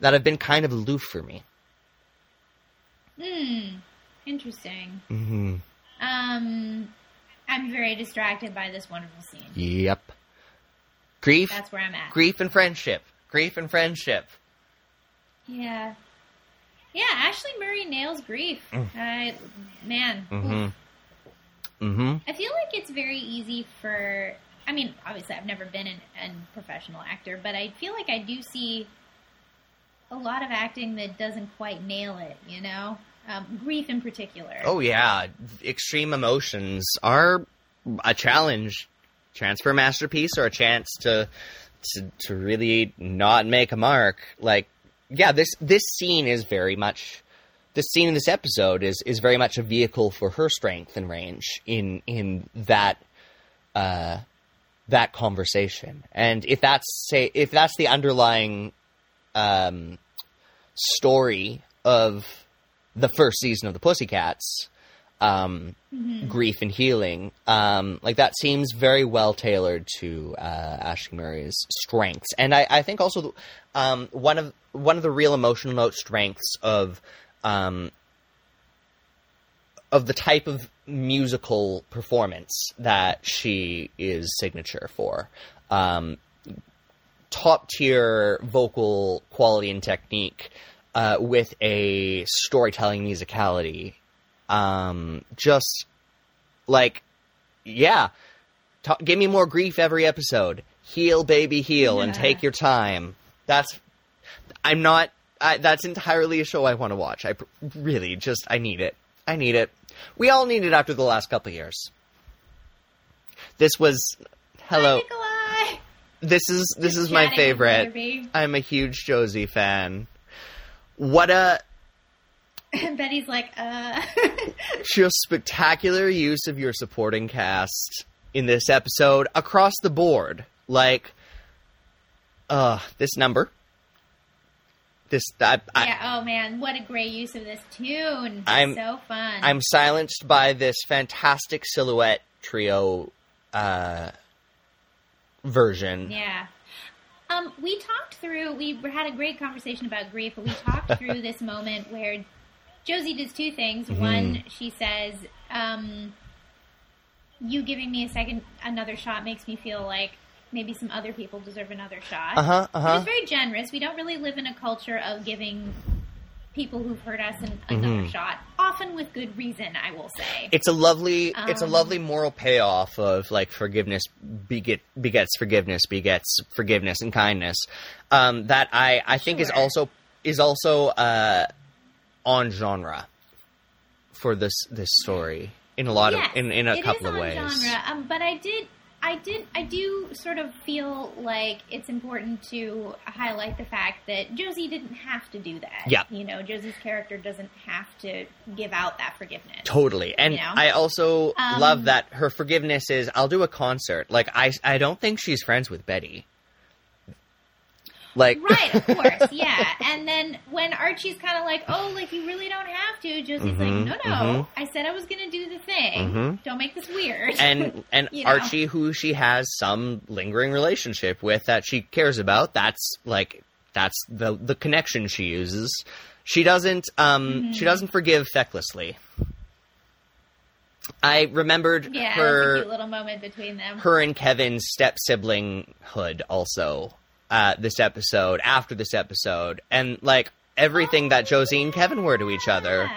that have been kind of aloof for me. Hmm. Interesting. Mm-hmm. Um, I'm very distracted by this wonderful scene. Yep. Grief. That's where I'm at. Grief and friendship. Grief and friendship. Yeah. Yeah, Ashleigh Murray nails grief. Mm. I, man. Mm-hmm. Mm-hmm. I feel like it's very easy for... I mean, obviously I've never been a professional actor, but I feel like I do see a lot of acting that doesn't quite nail it, you know? Um, grief in particular. Oh, yeah. Extreme emotions are a challenge. Chance for a masterpiece or a chance to to, to really not make a mark. Like, yeah, this this scene is very much this scene in this episode is is very much a vehicle for her strength and range in in that uh, that conversation. And if that's say if that's the underlying um, story of the first season of the Pussycats, um, mm-hmm. grief and healing, um, like that seems very well tailored to uh, Ashleigh Murray's strengths. And I, I think also the, um, one of One of the real emotional strengths of um, of the type of musical performance that she is signature for. Um, top-tier vocal quality and technique uh, with a storytelling musicality. Um, just, like, yeah. Ta- give me more grief every episode. Heal, baby, heal, yeah. and take your time. That's... I'm not... I, that's entirely a show I want to watch. I pr- really just... I need it. I need it. We all need it after the last couple of years. This was... Hello. Hi, Nikolai. This is, this is my favorite. Weatherby. I'm a huge Josie fan. What a... Betty's like, uh... just spectacular use of your supporting cast in this episode across the board. Like, uh, this number... This, I, I, yeah, oh man, what a great use of this tune. I'm, so fun. I'm silenced by this fantastic silhouette trio uh, version. Yeah. Um, we talked through, we had a great conversation about grief, but we talked through this moment where Josie does two things. Mm. One, she says, um, you giving me a second, another shot makes me feel like maybe some other people deserve another shot. Uh-huh, uh-huh. Which is very generous. We don't really live in a culture of giving people who've hurt us an, another mm-hmm. shot. often with good reason, I will say. It's a lovely, um, it's a lovely moral payoff of like forgiveness beget, begets forgiveness, begets forgiveness and kindness. Um, that I, I think sure. is also is also uh, on genre for this this story in a lot yes, of in, in a couple of ways. It is on genre, um, but I did. I did. I do sort of feel like it's important to highlight the fact that Josie didn't have to do that. Yeah. You know, Josie's character doesn't have to give out that forgiveness. Totally. And you know? I also um, love that her forgiveness is, I'll do a concert. Like, I, I don't think she's friends with Betty. Like Right, of course, yeah. And then when Archie's kind of like, oh, like, you really don't have to, Josie's mm-hmm, like, no, no, mm-hmm. I said I was going to do the thing. Mm-hmm. Don't make this weird. And and you know? Archie, who she has some lingering relationship with that she cares about, that's, like, that's the the connection she uses. She doesn't, um, mm-hmm. she doesn't forgive fecklessly. I remembered yeah, her... Yeah, a cute little moment between them. Her and Kevin's step-siblinghood also. Uh, this episode, after this episode, and like everything oh, that Josie and Kevin were to each other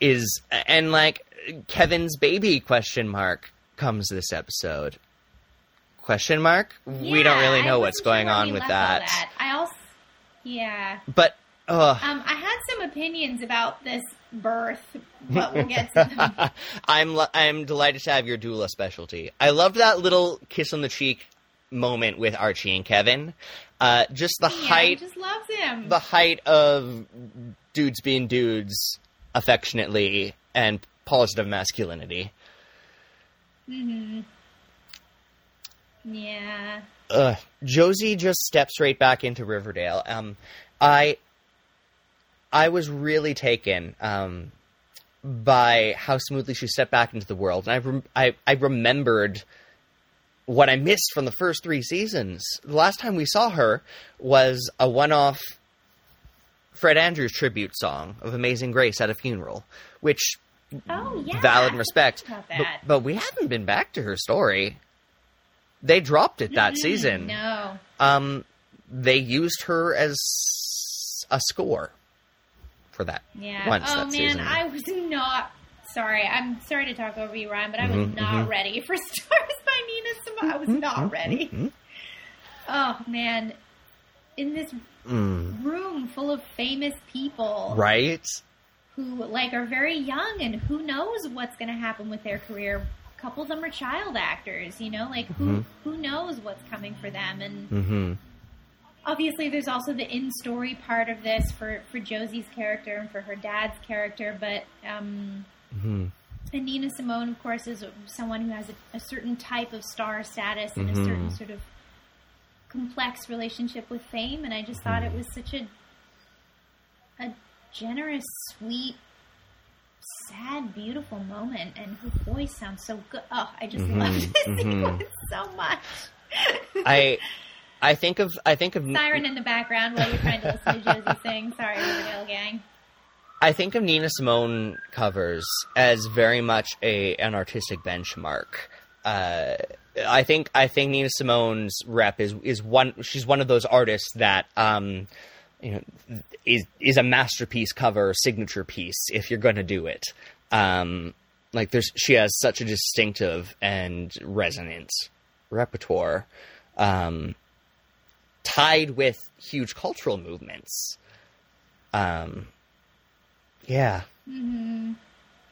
is, and like Kevin's baby question mark comes this episode. Question mark? Yeah, we don't really know what's going sure on with that. that. I also, yeah. But, ugh. Um, I had some opinions about this birth, but we'll get to them. I'm, lo- I'm delighted to have your doula specialty. I loved that little kiss on the cheek moment with Archie and Kevin. Uh, just the yeah, height... just loves him. The height of dudes being dudes affectionately and positive masculinity. Mm-hmm. Yeah. Ugh. Josie just steps right back into Riverdale. Um, I... I was really taken, um, by how smoothly she stepped back into the world. And I, rem- I, I remembered... what I missed from the first three seasons. The last time we saw her was a one-off Fred Andrews tribute song of Amazing Grace at a funeral, which oh, yeah. valid and respect, but, but we haven't been back to her story. They dropped it that mm-hmm. season. No. Um, they used her as a score for that. Yeah. Once oh, that man, season. I was not... Sorry, I'm sorry to talk over you, Ryan, but I was mm-hmm, not mm-hmm. ready for Stars by Nina Simone. I was mm-hmm, not ready. Mm-hmm. Oh, man. In this mm. room full of famous people. Right? Who, like, are very young, and who knows what's going to happen with their career. A couple of them are child actors, you know? Like, who, mm-hmm. who knows what's coming for them? And mm-hmm. obviously there's also the in-story part of this for, for Josie's character and for her dad's character, but... um Mm-hmm. And Nina Simone, of course, is someone who has a, a certain type of star status and mm-hmm. a certain sort of complex relationship with fame. And I just thought mm-hmm. it was such a a generous, sweet, sad, beautiful moment. And her voice sounds so good. Oh, I just mm-hmm. love this mm-hmm. sequence so much. I I think of I think of siren in the background while you're trying to listen to Josie sing. Sorry, Riverdale gang. I think of Nina Simone covers as very much a an artistic benchmark. Uh, I think I think Nina Simone's rep is is one. She's one of those artists that um, you know is is a masterpiece cover, signature piece. If you're going to do it, um, like there's she has such a distinctive and resonant repertoire, um, tied with huge cultural movements. Um, Yeah. Mm-hmm.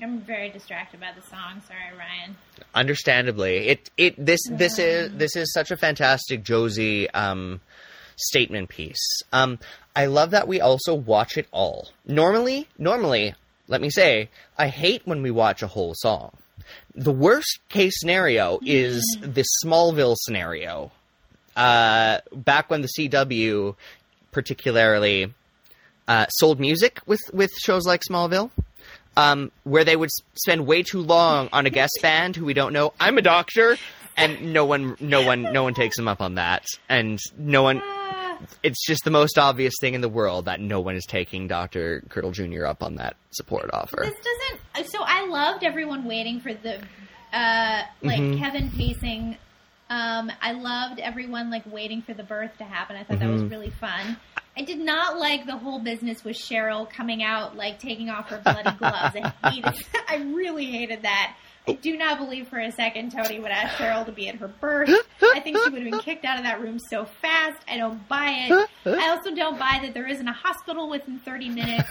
I'm very distracted by the song. Sorry, Ryan. Understandably, it it this this is this is such a fantastic Josie um, statement piece. Um, I love that we also watch it all. Normally, normally, let me say, I hate when we watch a whole song. The worst case scenario is mm. the Smallville scenario. Uh, back when the C W, particularly. Uh, sold music with, with shows like Smallville, um, where they would sp- spend way too long on a guest band who we don't know. I'm a doctor, and no one, no one, no one takes them up on that, and no one. It's just the most obvious thing in the world that no one is taking Doctor Curdle Junior up on that support offer. This doesn't. So I loved everyone waiting for the, uh, like mm-hmm. Kevin pacing. Um, I loved everyone like waiting for the birth to happen. I thought mm-hmm. that was really fun. I did not like the whole business with Cheryl coming out, like, taking off her bloody gloves. I hated, I really hated that. I do not believe for a second Tony would ask Cheryl to be at her birth. I think she would have been kicked out of that room so fast. I don't buy it. I also don't buy that there isn't a hospital within thirty minutes.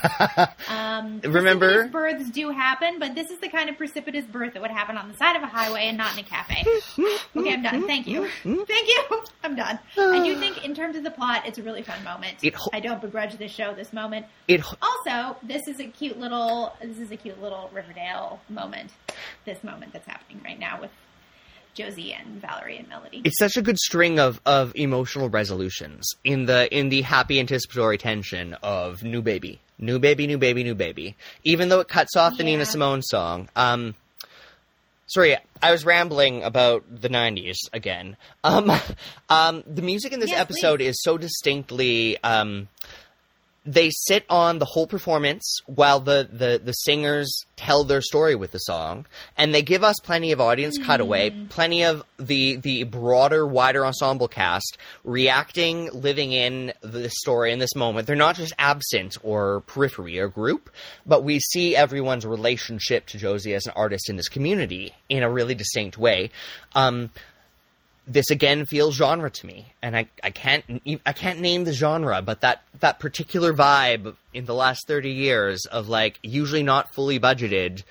Um, Remember? Births do happen, but this is the kind of precipitous birth that would happen on the side of a highway and not in a cafe. Okay, I'm done. Thank you. Thank you. I'm done. I do think in terms of the plot, it's a really fun moment. It ho- I don't begrudge this show this moment. It ho- also, this is a cute little, this is a cute little Riverdale moment. This moment that's happening right now with Josie and Valerie and Melody. It's such a good string of of emotional resolutions in the in the happy anticipatory tension of new baby, new baby, new baby, new baby. Even though it cuts off the yeah. Nina Simone song. Um, sorry, I was rambling about the nineties again. Um, um, the music in this yes, episode please. is so distinctly. Um, They sit on the whole performance while the, the, the singers tell their story with the song, and they give us plenty of audience mm. cutaway, plenty of the the broader, wider ensemble cast reacting, living in the story in this moment. They're not just absent or periphery or group, but we see everyone's relationship to Josie as an artist in this community in a really distinct way. Um, This again feels genre to me, and I, I can't I can't name the genre, but that, that particular vibe in the last thirty years of, like, usually not fully budgeted,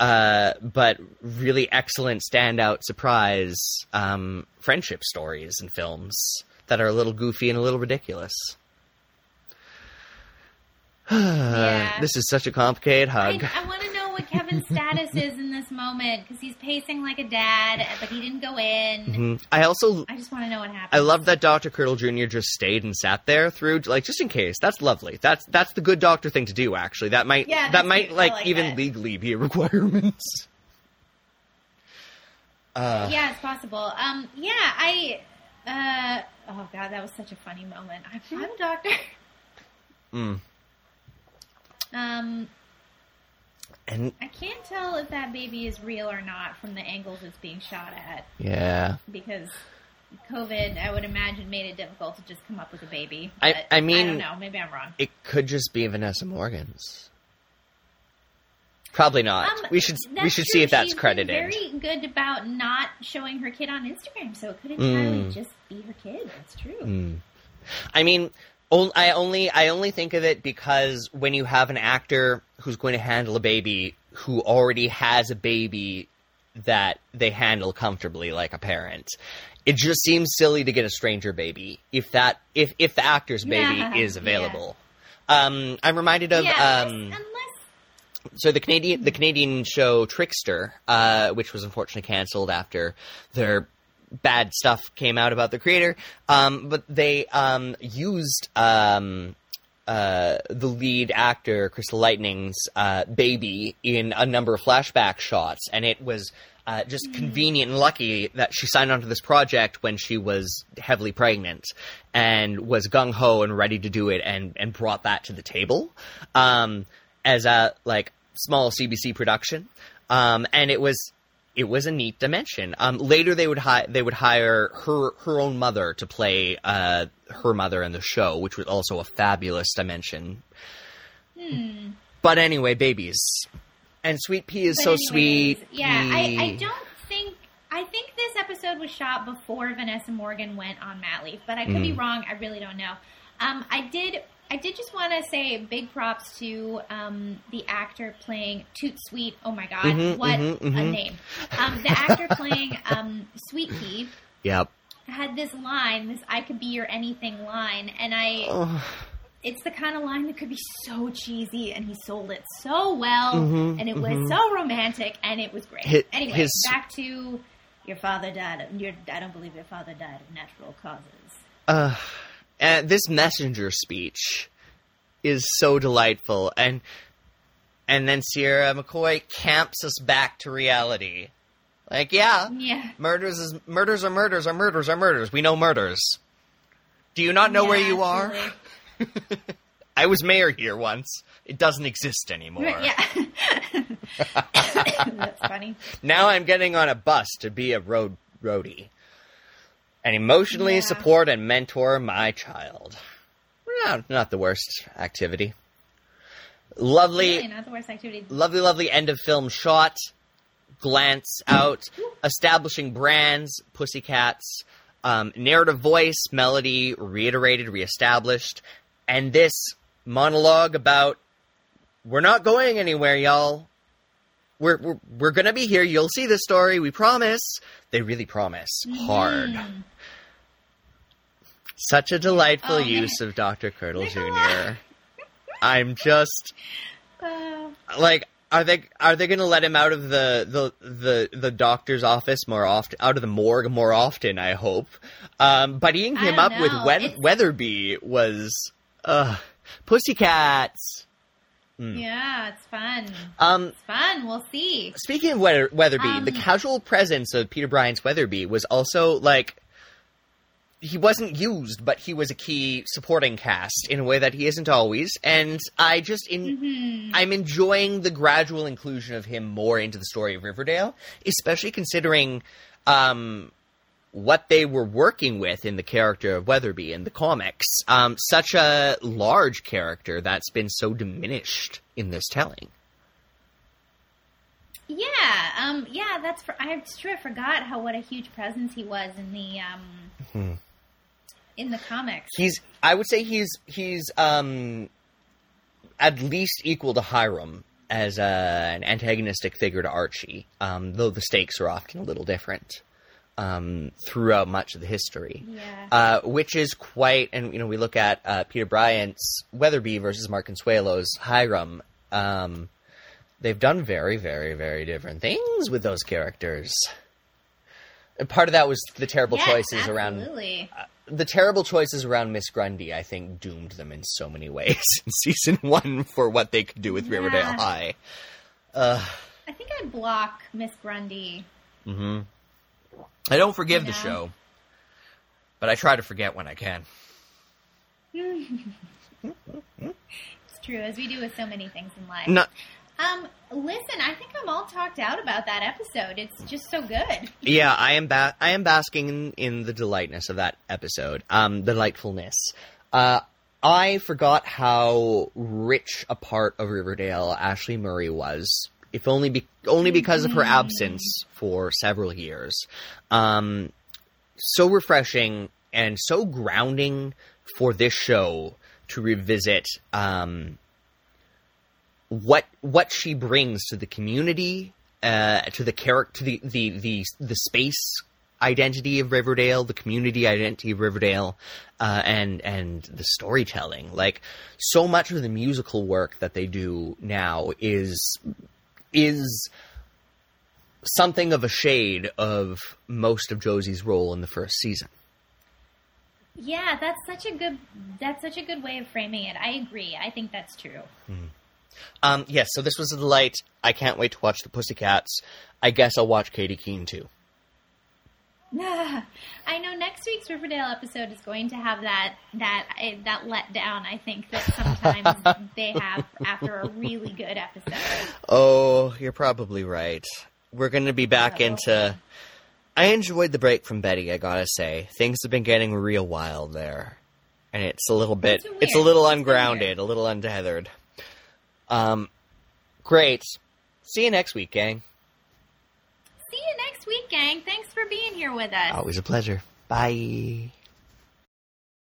uh, but really excellent standout surprise um, friendship stories and films that are a little goofy and a little ridiculous. yeah. This is such a complicated hug. I, I want to know what Kevin's status is in this moment, because he's pacing like a dad, but he didn't go in. Mm-hmm. I also... I just want to know what happened. I love that Doctor Curdle Junior just stayed and sat there through, like, just in case. That's lovely. That's that's the good doctor thing to do, actually. That might, yeah, that might like, like, even that. legally be a requirement. Uh, yeah, it's possible. Um, yeah, I... Uh, oh, God, that was such a funny moment. I'm, I'm a doctor. Mm. Um... And I can't tell if that baby is real or not from the angles it's being shot at. Yeah. Because COVID, I would imagine, made it difficult to just come up with a baby. I, I mean... I don't know. Maybe I'm wrong. It could just be Vanessa Morgan's. Probably not. Um, we should we should true. see if that's She's credited. She's very good about not showing her kid on Instagram, so it could entirely mm. just be her kid. That's true. Mm. I mean... I only I only think of it because when you have an actor who's going to handle a baby who already has a baby that they handle comfortably like a parent, it just seems silly to get a stranger baby if that if, if the actor's baby yeah. is available. Yeah. Um, I'm reminded of yeah, um, unless, unless... so the Canadian the Canadian show Trickster, uh, which was unfortunately canceled after their. Bad stuff came out about the creator, um, but they um, used um, uh, the lead actor, Crystal Lightning's uh, baby in a number of flashback shots, and it was uh, just mm. convenient and lucky that she signed on to this project when she was heavily pregnant and was gung-ho and ready to do it and, and brought that to the table um, as a like small C B C production, um, and it was... It was a neat dimension. Um, later, they would hi- they would hire her her own mother to play uh, her mother in the show, which was also a fabulous dimension. Hmm. But anyway, babies and Sweet Pea is but so anyways, sweet. Yeah, I, I don't think I think this episode was shot before Vanessa Morgan went on mat leave, but I could mm. be wrong. I really don't know. Um, I did. I did just want to say big props to um, the actor playing Toot Sweet. Oh, my God. Mm-hmm, what mm-hmm, mm-hmm. a name. Um, the actor playing um, Sweet Pea yep. had this line, this I could be your anything line. And I oh. it's the kind of line that could be so cheesy, and he sold it so well. Mm-hmm, and it mm-hmm. was so romantic, and it was great. His, anyway, his... back to your father died. Of, your, I don't believe your father died of natural causes. Ugh. Uh, this messenger speech is so delightful, and and then Sierra McCoy camps us back to reality. Like, yeah, yeah. murders is murders are murders are murders are murders. We know murders. Do you not know yeah, where you are? Really. I was mayor here once. It doesn't exist anymore. Yeah, that's funny. Now I'm getting on a bus to be a road roadie. And emotionally yeah. support and mentor my child. not, not the worst activity. Lovely, really not the worst activity. Lovely, lovely end of film shot. Glance out, establishing brands, Pussycats, um, narrative voice, melody, reiterated, reestablished, and this monologue about we're not going anywhere, y'all. We're we're, we're gonna be here. You'll see this story. We promise. They really promise hard. Mm. Such a delightful oh, use man. of Doctor Curdle Junior I'm just uh, like, are they are they going to let him out of the, the the the doctor's office more often, out of the morgue more often? I hope. Um, buddying him up know. with we- Weatherby was uh, Pussycats. Mm. Yeah, it's fun. Um, it's fun. We'll see. Speaking of Weather- Weatherby, um, the casual presence of Peter Bryant's Weatherby was also like. He wasn't used, but he was a key supporting cast in a way that he isn't always. And I just, in, mm-hmm. I'm enjoying the gradual inclusion of him more into the story of Riverdale, especially considering um, what they were working with in the character of Weatherby in the comics. Um, such a large character that's been so diminished in this telling. Yeah, um, yeah, that's for, I sure forgot how what a huge presence he was in the. Um... Mm-hmm. In the comics. He's, I would say he's, he's, um, at least equal to Hiram as a, an antagonistic figure to Archie, um, though the stakes are often a little different, um, throughout much of the history. Yeah. Uh, which is quite, and, you know, we look at, uh, Peter Bryant's Weatherby versus Mark Consuelo's Hiram. Um, they've done very, very, very different things with those characters. And part of that was the terrible yes, choices absolutely. around... Uh, The terrible choices around Miss Grundy, I think, doomed them in so many ways in season one for what they could do with yeah. Riverdale High. Uh, I think I'd block Miss Grundy. Mm-hmm. I don't forgive you know? the show, but I try to forget when I can. It's true, as we do with so many things in life. Not- Um, listen, I think I'm all talked out about that episode. It's just so good. yeah, I am ba- I am basking in, in the delightness of that episode. Um, delightfulness. Uh, I forgot how rich a part of Riverdale Ashleigh Murray was, if only be- only because of her absence for several years. Um, so refreshing and so grounding for this show to revisit, um... what what she brings to the community, uh, to the character, the, the the the space identity of Riverdale, the community identity of Riverdale, uh, and and the storytelling. Like, so much of the musical work that they do now is is something of a shade of most of Josie's role in the first season. Yeah, that's such a good that's such a good way of framing it. I agree. I think that's true. Mm-hmm. Um, yes, so this was a delight. I can't wait to watch the Pussycats. I guess I'll watch Katie Keene, too. I know next week's Riverdale episode is going to have that that that letdown, I think, that sometimes they have after a really good episode. Oh, you're probably right. We're going to be back oh. into... I enjoyed the break from Betty, I gotta say. Things have been getting real wild there. And it's a little bit... It's, it's a little it's ungrounded, weird. a little untethered. Um, great. See you next week, gang. See you next week, gang. Thanks for being here with us. Always a pleasure. Bye.